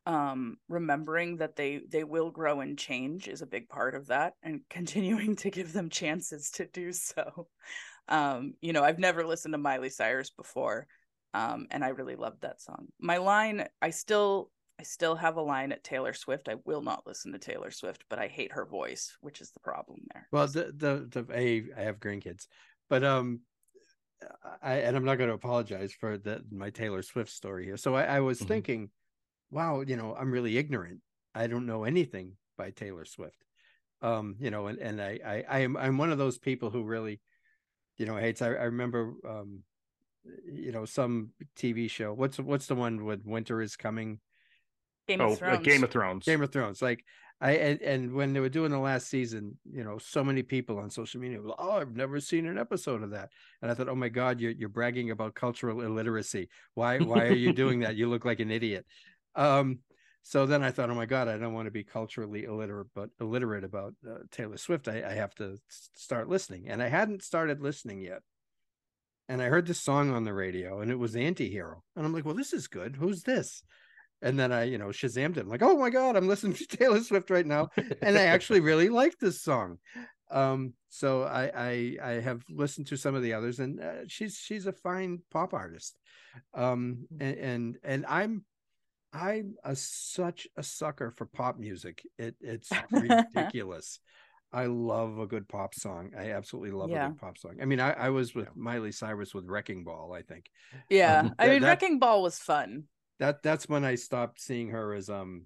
um, remembering that they they will grow and change is a big part of that, and continuing to give them chances to do so. Um, you know, I've never listened to Miley Cyrus before, um, and I really loved that song. My line, I still, I still have a line at Taylor Swift. I will not listen to Taylor Swift, but I hate her voice, which is the problem there. Well, the the, the I, I have grandkids, but um. I, and I'm not going to apologize for the, my Taylor Swift story here. So I, I was mm-hmm. thinking, wow, you know, I'm really ignorant. I don't know anything by Taylor Swift. Um, you know, and, and I, I, I am, I'm one of those people who really, you know, hates. I, I remember, um, you know, some T V show. What's, what's the one with Winter is Coming? Game oh, of Thrones. Uh, Game of Thrones. Game of Thrones. Like I, and, and when they were doing the last season, you know, so many people on social media were like, oh, I've never seen an episode of that. And I thought, oh my God, you're, you're bragging about cultural illiteracy. Why, why are you doing that? You look like an idiot. Um, so then I thought, oh my God, I don't want to be culturally illiterate, but illiterate about uh, Taylor Swift. I, I have to start listening. And I hadn't started listening yet. And I heard this song on the radio and it was Anti-Hero. And I'm like, well, this is good. Who's this? And then I, you know, Shazammed it. I'm like, oh my God, I'm listening to Taylor Swift right now. And I actually really like this song. Um, so I, I, I have listened to some of the others, and uh, she's, she's a fine pop artist. Um, and, and, and I'm, I'm a, such a sucker for pop music. It, it's ridiculous. I love a good pop song. I absolutely love yeah. a good pop song. I mean, I, I was with yeah. Miley Cyrus with Wrecking Ball, I think. Yeah. Um, I th- mean, that, Wrecking Ball was fun. That that's when I stopped seeing her as um,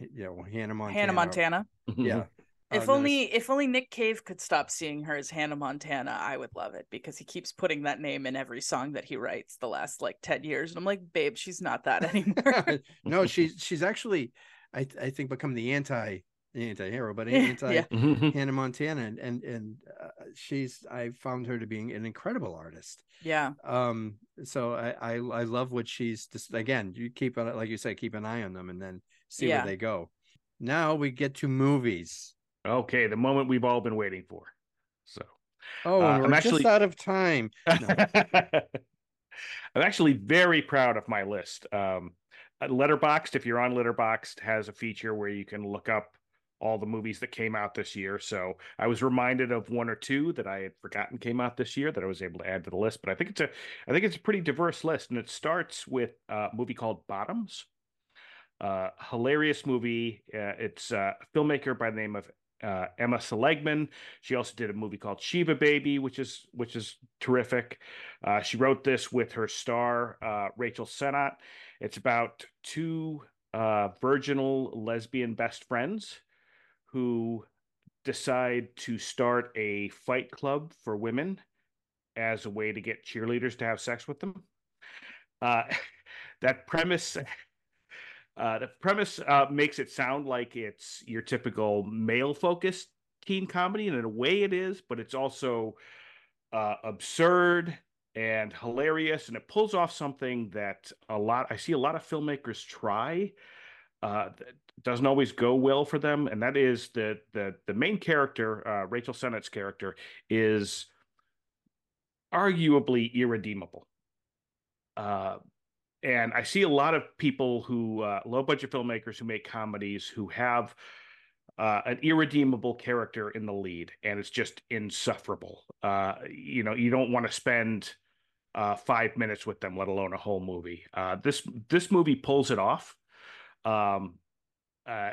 you know, Hannah Montana. Hannah Montana. Yeah. If uh, only if only Nick Cave could stop seeing her as Hannah Montana, I would love it, because he keeps putting that name in every song that he writes the last like ten years, and I'm like, babe, she's not that anymore. No, she's she's actually, I I think, become the anti anti-hero, but anti yeah. Hannah Montana, and and, and uh, she's I found her to be an incredible artist. Yeah. Um. So I, I I love what she's just again. You keep on, like you say, keep an eye on them, and then see yeah. where they go. Now we get to movies. Okay, the moment we've all been waiting for. So. Oh, uh, we're I'm actually just out of time. No. I'm actually very proud of my list. Um, Letterboxd, if you're on Letterboxd, has a feature where you can look up all the movies that came out this year. So I was reminded of one or two that I had forgotten came out this year that I was able to add to the list. But I think it's a, I think it's a pretty diverse list. And it starts with a movie called Bottoms. Uh, hilarious movie. Uh, it's a filmmaker by the name of uh, Emma Seligman. She also did a movie called Shiva Baby, which is which is terrific. Uh, she wrote this with her star, uh, Rachel Sennott. It's about two uh, virginal lesbian best friends who decide to start a fight club for women as a way to get cheerleaders to have sex with them. Uh, that premise, uh, the premise uh, makes it sound like it's your typical male-focused teen comedy, and in a way it is, but it's also uh, absurd and hilarious, and it pulls off something that a lot I see a lot of filmmakers try. Uh, doesn't always go well for them, and that is the the, the main character, uh, Rachel Sennett's character, is arguably irredeemable. Uh, and I see a lot of people who, uh, low-budget filmmakers who make comedies who have uh, an irredeemable character in the lead, and it's just insufferable. Uh, you know, you don't want to spend uh, five minutes with them, let alone a whole movie. Uh, this this movie pulls it off. Um, uh,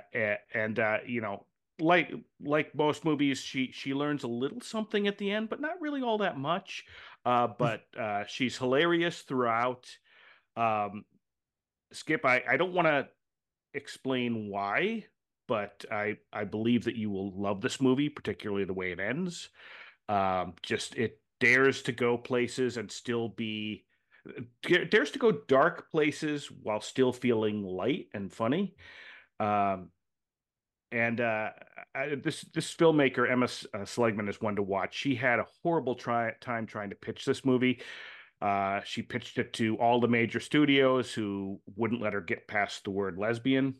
and, uh, you know, like, like most movies, she, she learns a little something at the end, but not really all that much. Uh, but, uh, she's hilarious throughout. Um, Skip, I, I don't want to explain why, but I, I believe that you will love this movie, particularly the way it ends. Um, just, it dares to go places and still be, dares to go dark places while still feeling light and funny. Um, and uh, I, this this filmmaker, Emma Seligman, is one to watch. She had a horrible try, time trying to pitch this movie. Uh, she pitched it to all the major studios who wouldn't let her get past the word lesbian.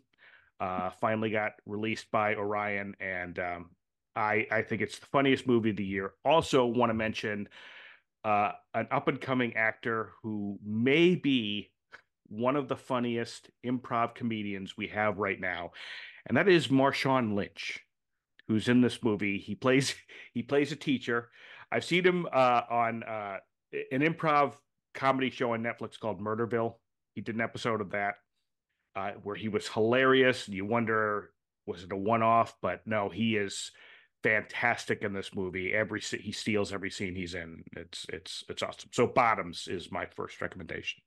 Uh, finally got released by Orion, and um, I, I think it's the funniest movie of the year. Also want to mention uh, an up-and-coming actor who may be one of the funniest improv comedians we have right now, and that is Marshawn Lynch, who's in this movie. He plays he plays a teacher. I've seen him uh, on uh, an improv comedy show on Netflix called Murderville. He did an episode of that uh, where he was hilarious. You wonder, was it a one-off? But no, he is fantastic in this movie. Every he steals every scene he's in. It's it's it's awesome. So Bottoms is my first recommendation.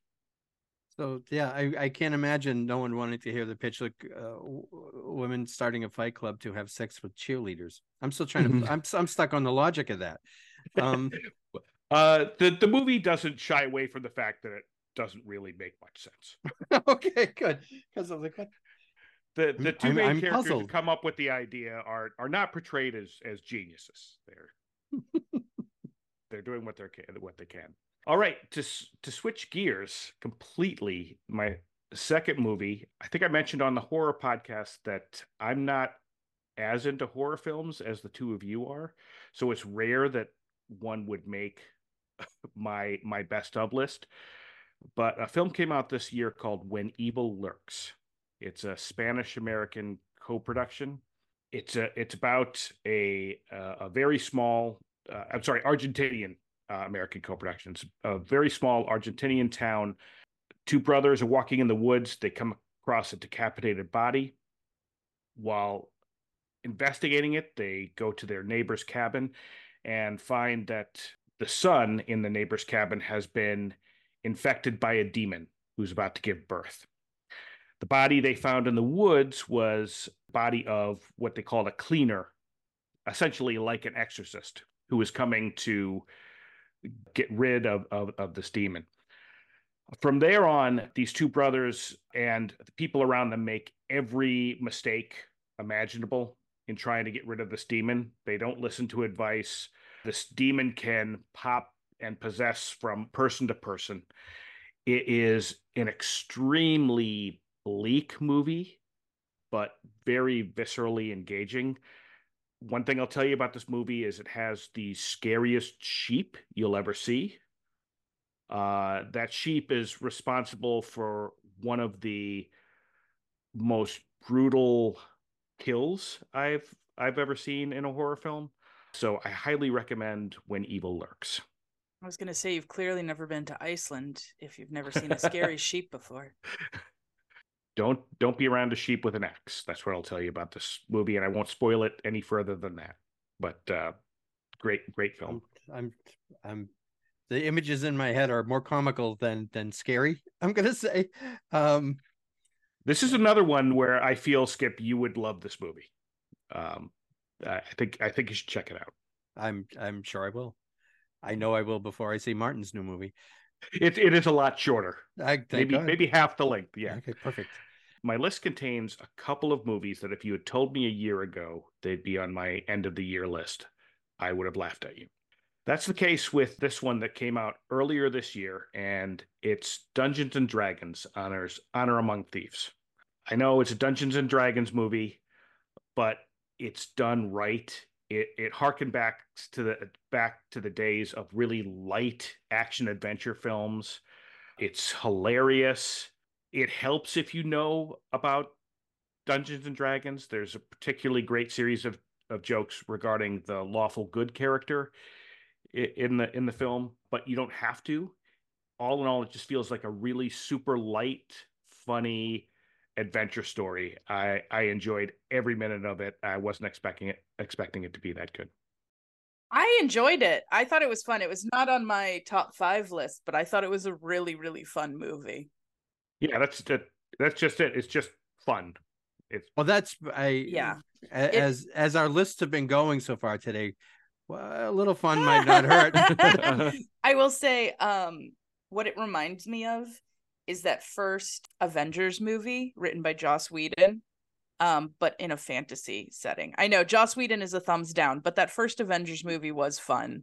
So, yeah, I, I can't imagine no one wanting to hear the pitch like uh, women starting a fight club to have sex with cheerleaders. I'm still trying to I'm I'm stuck on the logic of that. Um, uh, the, the movie doesn't shy away from the fact that it doesn't really make much sense. Okay, good. Because I was like, what? The the two I'm, main I'm characters puzzled. Who come up with the idea are are not portrayed as as geniuses. They're they're doing what they're what they can. All right, to to switch gears completely, my second movie. I think I mentioned on the horror podcast that I'm not as into horror films as the two of you are, so it's rare that one would make my my best of list. But a film came out this year called When Evil Lurks. It's a Spanish-American co-production. It's a it's about a a very small. Uh, I'm sorry, Argentinian. Uh, American co-productions. A very small Argentinian town. Two brothers are walking in the woods. They come across a decapitated body. While investigating it, they go to their neighbor's cabin and find that the son in the neighbor's cabin has been infected by a demon who's about to give birth. The body they found in the woods was the body of what they called a cleaner, essentially like an exorcist who was coming to get rid of, of, of this demon. From there on, these two brothers and the people around them make every mistake imaginable in trying to get rid of this demon. They don't listen to advice. This demon can pop and possess from person to person. It is an extremely bleak movie, but very viscerally engaging. One thing I'll tell you about this movie is it has the scariest sheep you'll ever see. Uh, that sheep is responsible for one of the most brutal kills I've I've ever seen in a horror film. So I highly recommend When Evil Lurks. I was going to say, you've clearly never been to Iceland if you've never seen a scary sheep before. Don't don't be around a sheep with an axe. That's what I'll tell you about this movie, and I won't spoil it any further than that. But uh, great, great film. I'm, I'm, I'm, the images in my head are more comical than than scary, I'm gonna say. Um, this is another one where I feel, Skip, you would love this movie. Um, I think I think you should check it out. I'm I'm sure I will. I know I will before I see Martin's new movie. It it is a lot shorter. I, maybe God. maybe half the length. Yeah. Okay. Perfect. My list contains a couple of movies that if you had told me a year ago they'd be on my end of the year list, I would have laughed at you. That's the case with this one that came out earlier this year, and it's Dungeons and Dragons: Honors Honor Among Thieves. I know it's a Dungeons and Dragons movie, but it's done right. It it harkened back to the back to the days of really light action adventure films. It's hilarious. It helps if you know about Dungeons and Dragons. There's a particularly great series of, of jokes regarding the lawful good character in the in the film, but you don't have to. All in all, it just feels like a really super light, funny adventure story. I, I enjoyed every minute of it. I wasn't expecting it, expecting it to be that good. I enjoyed it. I thought it was fun. It was not on my top five list, but I thought it was a really, really fun movie. Yeah, that's the, that's just it. It's just fun. It's well, that's I yeah. As it, as our lists have been going so far today, well, a little fun might not hurt. I will say, um, what it reminds me of is that first Avengers movie written by Joss Whedon. Um, but in a fantasy setting. I know Joss Whedon is a thumbs down, but that first Avengers movie was fun.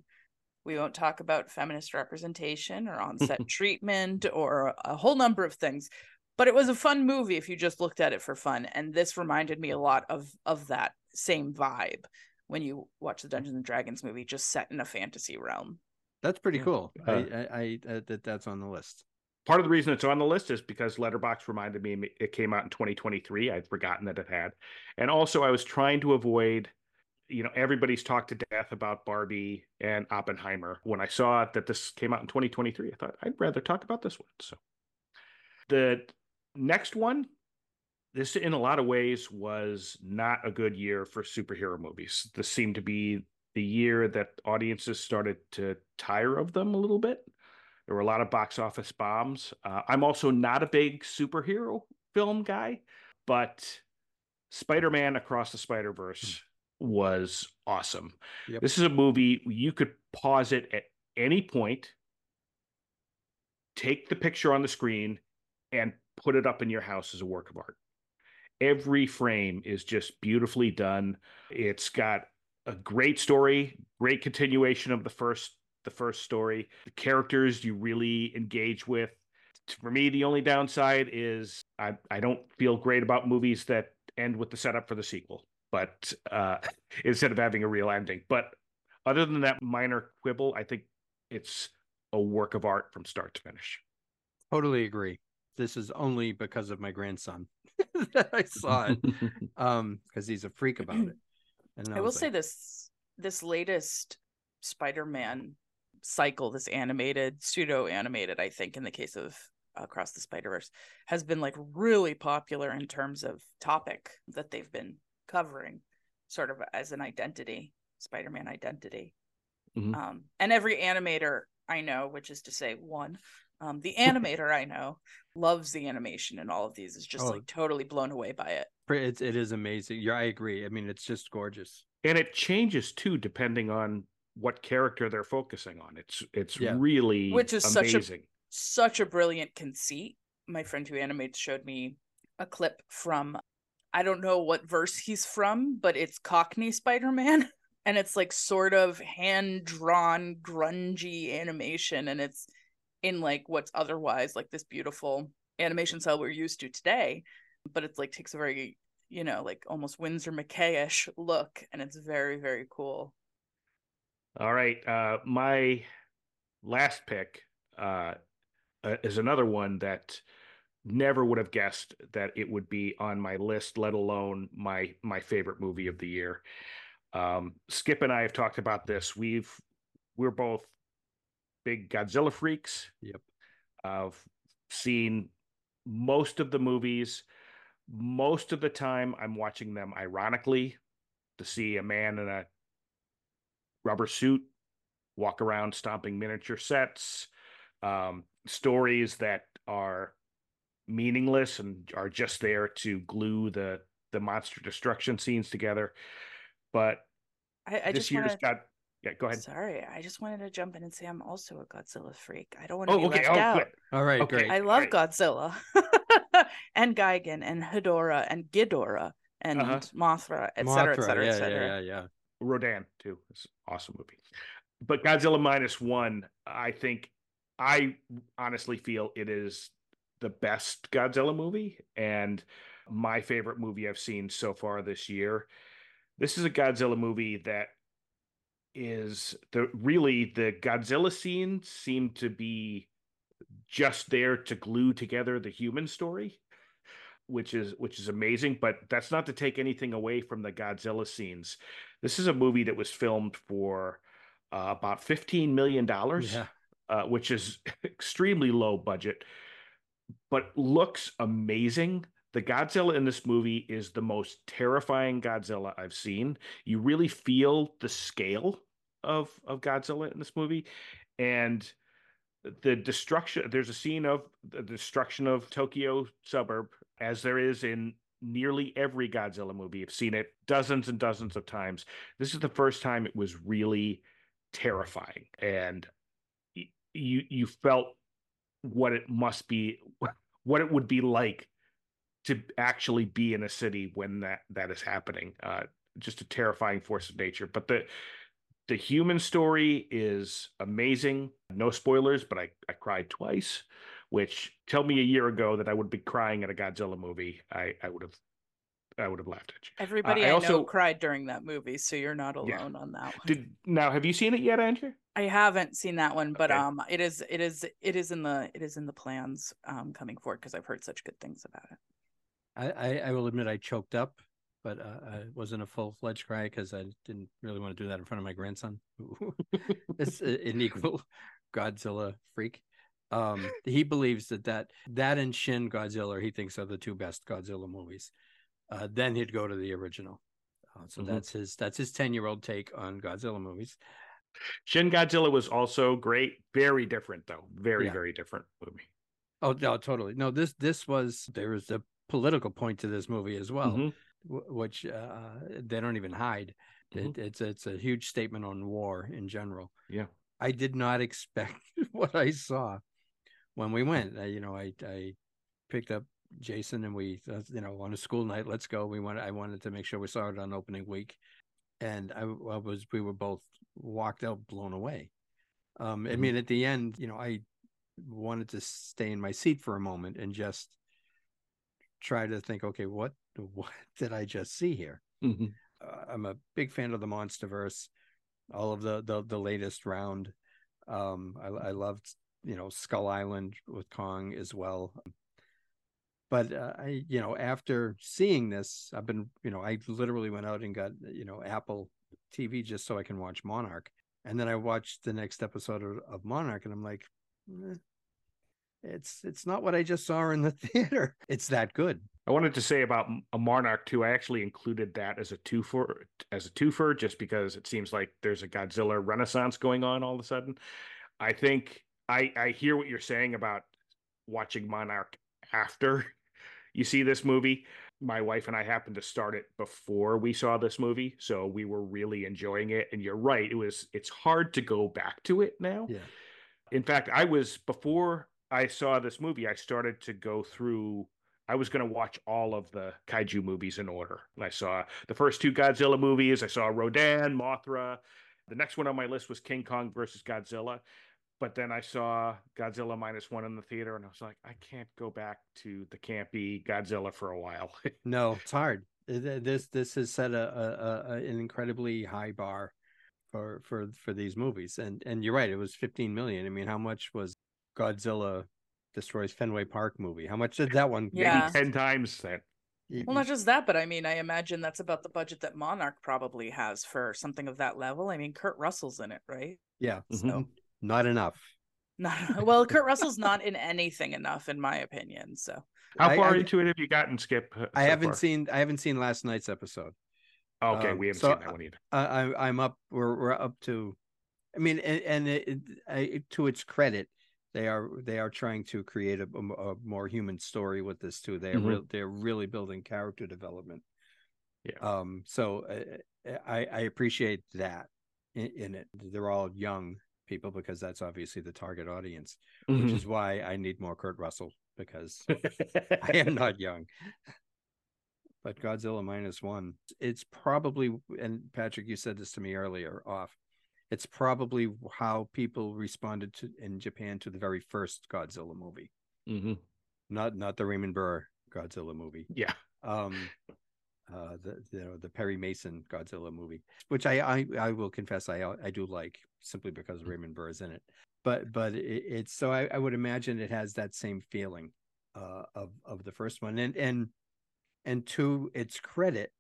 We won't talk about feminist representation or on-set treatment or a whole number of things, but it was a fun movie if you just looked at it for fun. And this reminded me a lot of of that same vibe when you watch the Dungeons and Dragons movie, just set in a fantasy realm. That's pretty cool. Uh, I, I, I that that's on the list. Part of the reason it's on the list is because Letterboxd reminded me it came out in twenty twenty-three. I'd forgotten that it had. And also I was trying to avoid, you know, everybody's talked to death about Barbie and Oppenheimer. When I saw that this came out in twenty twenty-three, I thought I'd rather talk about this one. So the next one, this in a lot of ways was not a good year for superhero movies. This seemed to be the year that audiences started to tire of them a little bit. There were a lot of box office bombs. Uh, I'm also not a big superhero film guy, but Spider-Man Across the Spider-Verse was awesome. Yep. This is a movie you could pause it at any point, take the picture on the screen, and put it up in your house as a work of art. Every frame is just beautifully done. It's got a great story, great continuation of the first the first story. The characters you really engage with. For me, the only downside is I, I don't feel great about movies that end with the setup for the sequel, but uh, instead of having a real ending. But other than that minor quibble, I think it's a work of art from start to finish. Totally agree. This is only because of my grandson that I saw it, because um, he's a freak about it. And I, I will like, say this, this latest Spider-Man cycle, this animated, pseudo animated, I think in the case of Across the Spider-Verse, has been like really popular in terms of topic that they've been covering, sort of as an identity, Spider-Man identity. Mm-hmm. Um, and every animator I know, which is to say one, um, the animator I know loves the animation in all of these, is just oh, like totally blown away by it. It's, it is amazing. Yeah, I agree. I mean, it's just gorgeous. And it changes too, depending on what character they're focusing on. It's it's yeah. really Which is amazing. Such a, such a brilliant conceit. My friend who animates showed me a clip from, I don't know what verse he's from, but it's Cockney Spider-Man. And it's like sort of hand-drawn, grungy animation. And it's in like what's otherwise like this beautiful animation style we're used to today. But it's like takes a very, you know, like almost Winsor McKay-ish look. And it's very, very cool. All right. Uh, my last pick uh, is another one that never would have guessed that it would be on my list, let alone my my favorite movie of the year. Um, Skip and I have talked about this. We've we're both big Godzilla freaks. Yep. I've seen most of the movies. Most of the time, I'm watching them ironically to see a man in a rubber suit walk around stomping miniature sets, um, stories that are meaningless and are just there to glue the the monster destruction scenes together. But I, I this just year's wanna, got yeah go ahead sorry I just wanted to jump in and say I'm also a Godzilla freak. I don't want to oh, be okay. left oh, out good. all right okay. great I love right. Godzilla and Gigan and Hedorah and Ghidorah and uh-huh. Mothra, etc., etc., etc. yeah yeah Rodan too. It's an awesome movie. But Godzilla Minus One, I think, I honestly feel it is the best Godzilla movie and my favorite movie I've seen so far this year. This is a Godzilla movie that is the really the Godzilla scenes seem to be just there to glue together the human story, which is which is amazing, but that's not to take anything away from the Godzilla scenes. This is a movie that was filmed for uh, about fifteen million dollars, yeah. uh, which is extremely low budget, but looks amazing. The Godzilla in this movie is the most terrifying Godzilla I've seen. You really feel the scale of, of Godzilla in this movie. And the destruction, there's a scene of the destruction of Tokyo suburb, as there is in nearly every Godzilla movie. I've seen it dozens and dozens of times. This is the first time it was really terrifying. And you you felt what it must be, what it would be like to actually be in a city when that, that is happening. Uh, just a terrifying force of nature. But the the human story is amazing. No spoilers, but I, I cried twice, which tell me a year ago that I would be crying at a Godzilla movie. I, I would have I would have laughed at you. Everybody uh, I, I also... know cried during that movie, so you're not alone yeah. on that one. Did, now, have you seen it yet, Andrew? I haven't seen that one, but okay. um, it is it is it is in the it is in the plans um coming forward because I've heard such good things about it. I, I, I will admit I choked up, but uh, I wasn't a full-fledged cry because I didn't really want to do that in front of my grandson. It's an equal Godzilla freak. Um, he believes that, that that and Shin Godzilla, he thinks, are the two best Godzilla movies. Uh, then he'd go to the original. Uh, so mm-hmm. that's his that's his ten-year-old take on Godzilla movies. Shin Godzilla was also great. Very different, though. Very, yeah. very different movie. Oh, no, totally. No, this this was, there was a political point to this movie as well, mm-hmm. which uh, they don't even hide. Mm-hmm. It, it's, it's a huge statement on war in general. Yeah. I did not expect what I saw when we went. I, you know, I, I picked up Jason and we, you know, on a school night, let's go. We wanted, I wanted to make sure we saw it on opening week. And I, I was, we were both walked out, blown away. Um, mm-hmm. I mean, at the end, you know, I wanted to stay in my seat for a moment and just try to think, okay, what what did I just see here? Mm-hmm. uh, I'm a big fan of the Monsterverse, all of the the, the latest round. Um, I, I loved, you know, Skull Island with Kong as well. But uh, I, you know, after seeing this, I've been, you know, I literally went out and got, you know, Apple T V just so I can watch Monarch, and then I watched the next episode of, of Monarch, and I'm like. Eh. It's it's not what I just saw in the theater. It's that good. I wanted to say about a Monarch too. I actually included that as a twofer, as a twofer, just because it seems like there's a Godzilla renaissance going on all of a sudden. I think I I hear what you're saying about watching Monarch after you see this movie. My wife and I happened to start it before we saw this movie, so we were really enjoying it. And you're right; it was it's hard to go back to it now. Yeah. In fact, I was before. I saw this movie, I started to go through, I was going to watch all of the kaiju movies in order. And I saw the first two Godzilla movies. I saw Rodan, Mothra. The next one on my list was King Kong versus Godzilla. But then I saw Godzilla minus one in the theater and I was like, I can't go back to the campy Godzilla for a while. No, it's hard. This this has set a, a, a an incredibly high bar for, for, for these movies. And, and you're right, it was fifteen million. I mean, how much was Godzilla Destroys Fenway Park movie? How much did that one? Yeah, maybe ten times that. Well, not just that, but I mean, I imagine that's about the budget that Monarch probably has for something of that level. I mean, Kurt Russell's in it, right? Yeah, so mm-hmm. not enough. Not well. Kurt Russell's not in anything enough, in my opinion. So, how far I, I, into it have you gotten, Skip? So I haven't far? seen. I haven't seen last night's episode. Okay, um, we haven't so seen that one either. I, I, I'm up. We're we're up to. I mean, and, and it, I, to its credit. They are they are trying to create a, a more human story with this too. They are mm-hmm. re- they're really building character development. Yeah. Um. So uh, I I appreciate that in, in it. They're all young people because that's obviously the target audience, mm-hmm. which is why I need more Kurt Russell because I am not young. But Godzilla minus one. It's probably, and Patrick, you said this to me earlier off. It's probably how people responded to in Japan to the very first Godzilla movie, mm-hmm. not not the Raymond Burr Godzilla movie. Yeah, um, uh, the you know the Perry Mason Godzilla movie, which I I, I will confess I I do like simply because mm-hmm. Raymond Burr is in it. But but it, it's so I, I would imagine it has that same feeling uh, of of the first one, and and and to its credit.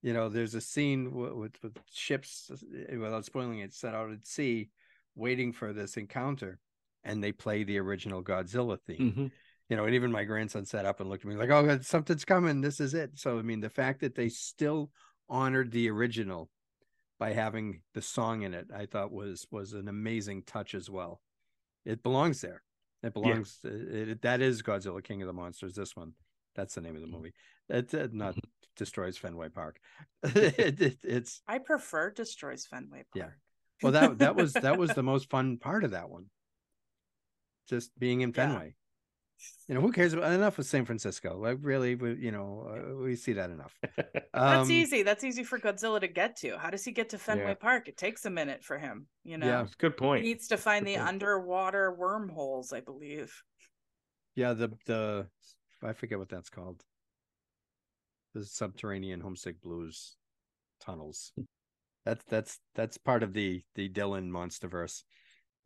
You know, there's a scene with, with ships, without spoiling it, set out at sea, waiting for this encounter, and they play the original Godzilla theme. Mm-hmm. you know, and even my grandson sat up and looked at me like, oh, something's coming. This is it. So, I mean, the fact that they still honored the original by having the song in it, I thought was was an amazing touch as well. It belongs there. It belongs. Yeah. It, it, that is Godzilla King of the Monsters. This one. That's the name of the movie. It, it not destroys Fenway Park. it, it, it's. I prefer destroys Fenway Park. Yeah. Well, that that was that was the most fun part of that one. Just being in Fenway. Yeah. You know, who cares about enough of San Francisco? Like, really, we, you know, uh, we see that enough. Um, That's easy. That's easy for Godzilla to get to. How does he get to Fenway yeah. Park? It takes a minute for him, you know. Yeah, good point. He needs to find good the point. underwater wormholes, I believe. Yeah, the the I forget what that's called. The subterranean Homesick Blues tunnels. That's that's that's part of the the Dylan Monsterverse.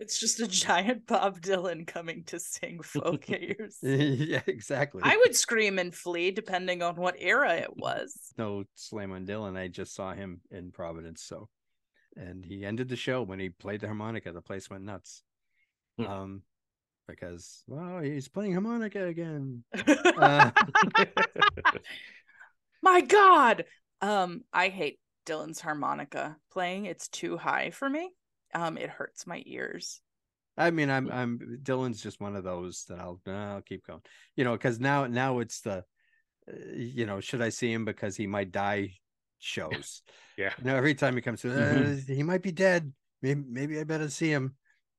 It's just a giant Bob Dylan coming to sing folk at your seat. Yeah, exactly. I would scream and flee depending on what era it was. No slam on Dylan. I just saw him in Providence. So, and he ended the show when he played the harmonica. The place went nuts. Hmm. Um, because, wow, he's playing harmonica again. uh... My God. Um, I hate Dylan's harmonica playing. It's too high for me. Um, it hurts my ears. I mean, I'm, I'm. Dylan's just one of those that I'll, I'll keep going. You know, because now, now it's the, uh, you know, should I see him because he might die shows. Yeah. You know, every time he comes to, mm-hmm. uh, he might be dead. Maybe, maybe I better see him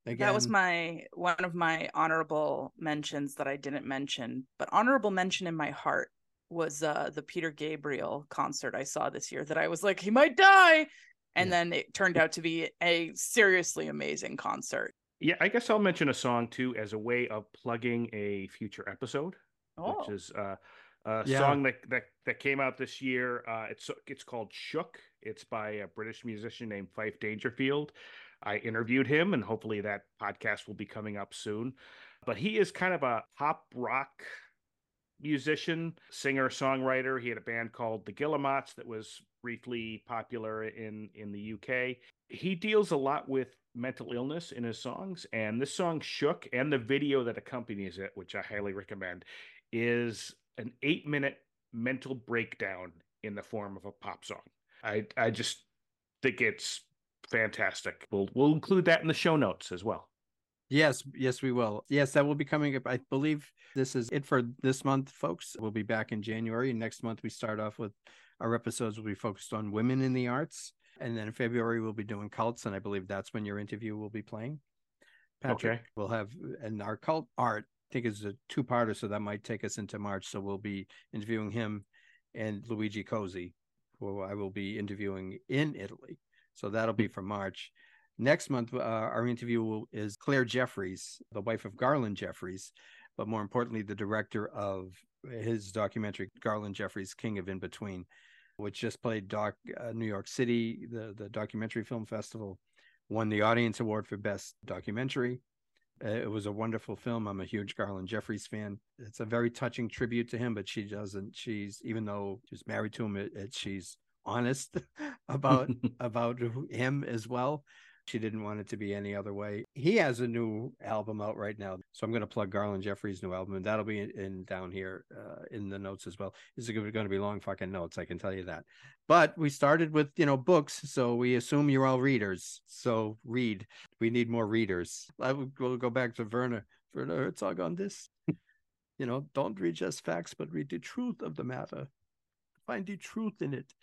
again. That was my one of my honorable mentions that I didn't mention, but honorable mention in my heart was uh, the Peter Gabriel concert I saw this year. That I was like, he might die. And yeah. then it turned out to be a seriously amazing concert. Yeah, I guess I'll mention a song, too, as a way of plugging a future episode, oh. which is uh, a yeah. song that, that that came out this year. Uh, it's it's called Shook. It's by a British musician named Fife Dangerfield. I interviewed him, and hopefully that podcast will be coming up soon. But he is kind of a pop rock musician, singer, songwriter. He had a band called the Guillemots that was briefly popular in in the U K. He deals a lot with mental illness in his songs, and this song Shook and the video that accompanies it, which I highly recommend, is an eight minute mental breakdown in the form of a pop song. I I just think it's fantastic. We'll we'll include that in the show notes as well. Yes, yes, we will. Yes, that will be coming up. I believe this is it for this month, folks. We'll be back in January. Next month, we start off with our episodes will be focused on women in the arts. And then in February, we'll be doing cults. And I believe that's when your interview will be playing. Patrick, okay. We'll have, and our cult art, I think, is a two-parter. So that might take us into March. So we'll be interviewing him and Luigi Cozy, who I will be interviewing in Italy. So that'll be for March. Next month, uh, our interview will, is Claire Jeffries, the wife of Garland Jeffries, but more importantly, the director of his documentary, Garland Jeffries, King of In-Between, which just played doc, uh, New York City, the, the Documentary Film Festival, won the Audience Award for Best Documentary. Uh, it was a wonderful film. I'm a huge Garland Jeffries fan. It's a very touching tribute to him, but she doesn't, she's, even though she's married to him, it, it, she's honest about about him as well. She didn't want it to be any other way. He has a new album out right now. So I'm going to plug Garland Jeffries' new album, and that'll be in, in down here uh, in the notes as well. It's going to be long fucking notes, I can tell you that. But we started with, you know, books, so we assume you're all readers. So read. We need more readers. I will, we'll go back to Werner, Werner Herzog on this. You know, don't read just facts, but read the truth of the matter. Find the truth in it.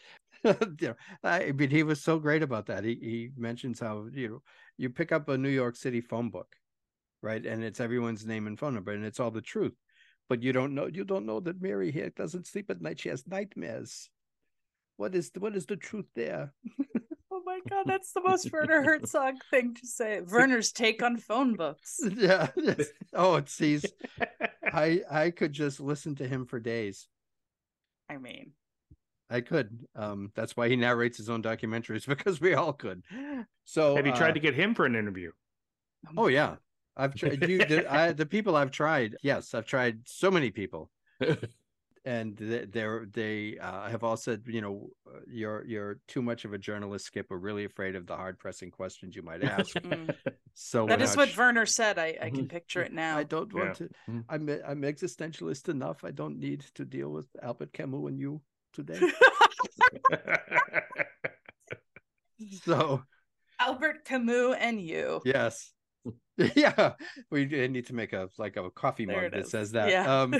You know, I mean, he was so great about that. He he mentions how, you know, you pick up a New York City phone book, right? And it's everyone's name and phone number, and it's all the truth. But you don't know you don't know that Mary here doesn't sleep at night. She has nightmares. What is the, what is the truth there? Oh my God, that's the most Werner Herzog thing to say. Werner's take on phone books. Yeah. Oh, it sees. I I could just listen to him for days. I mean. I could. Um, that's why he narrates his own documentaries, because we all could. So, have you tried uh, to get him for an interview? Oh yeah, I've tried. you, the, I, the people I've tried. Yes, I've tried so many people. and they're, they uh, have all said, you know, you're you're too much of a journalist, Skip. We're really afraid of the hard pressing questions you might ask. Mm. So that is I, what Werner said. I, I can picture it now. I don't want yeah. to. I'm I'm existentialist enough. I don't need to deal with Albert Camus and you today. So Albert Camus and you. Yes. Yeah, we need to make a like a coffee there mug that is. Says that. Yeah. Um,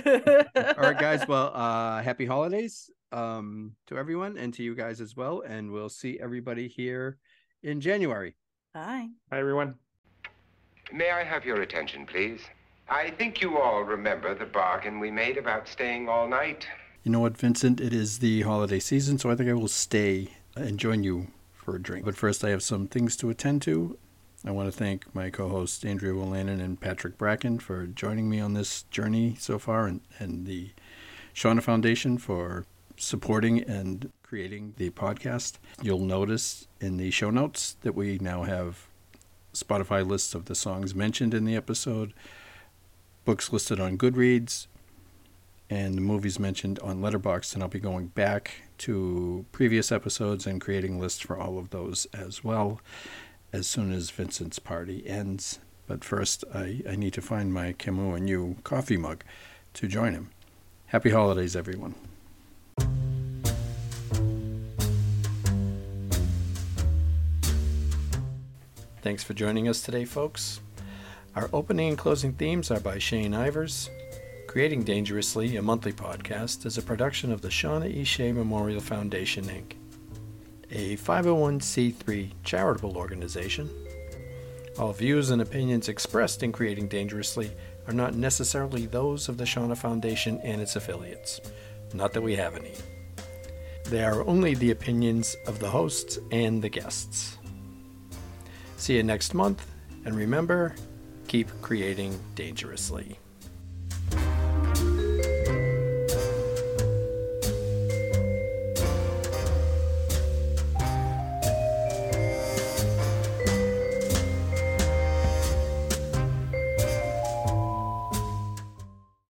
all right, guys. Well, uh, happy holidays um, to everyone and to you guys as well. And we'll see everybody here in January. Bye. Bye, everyone. May I have your attention, please? I think you all remember the bargain we made about staying all night. You know what, Vincent? It is the holiday season, so I think I will stay and join you for a drink. But first, I have some things to attend to. I want to thank my co-hosts Andrea Wolanin and Patrick Bracken for joining me on this journey so far, and, and the Shauna Foundation for supporting and creating the podcast. You'll notice in the show notes that we now have Spotify lists of the songs mentioned in the episode, books listed on Goodreads, and the movies mentioned on Letterboxd, and I'll be going back to previous episodes and creating lists for all of those as well, as soon as Vincent's party ends. But first, I, I need to find my Camus and You coffee mug to join him. Happy holidays, everyone. Thanks for joining us today, folks. Our opening and closing themes are by Shane Ivers. Creating Dangerously, a monthly podcast, is a production of the Shauna E. Shea Memorial Foundation, Incorporated, a five oh one c three charitable organization. All views and opinions expressed in Creating Dangerously are not necessarily those of the Shauna Foundation and its affiliates. Not that we have any. They are only the opinions of the hosts and the guests. See you next month, and remember, keep creating dangerously.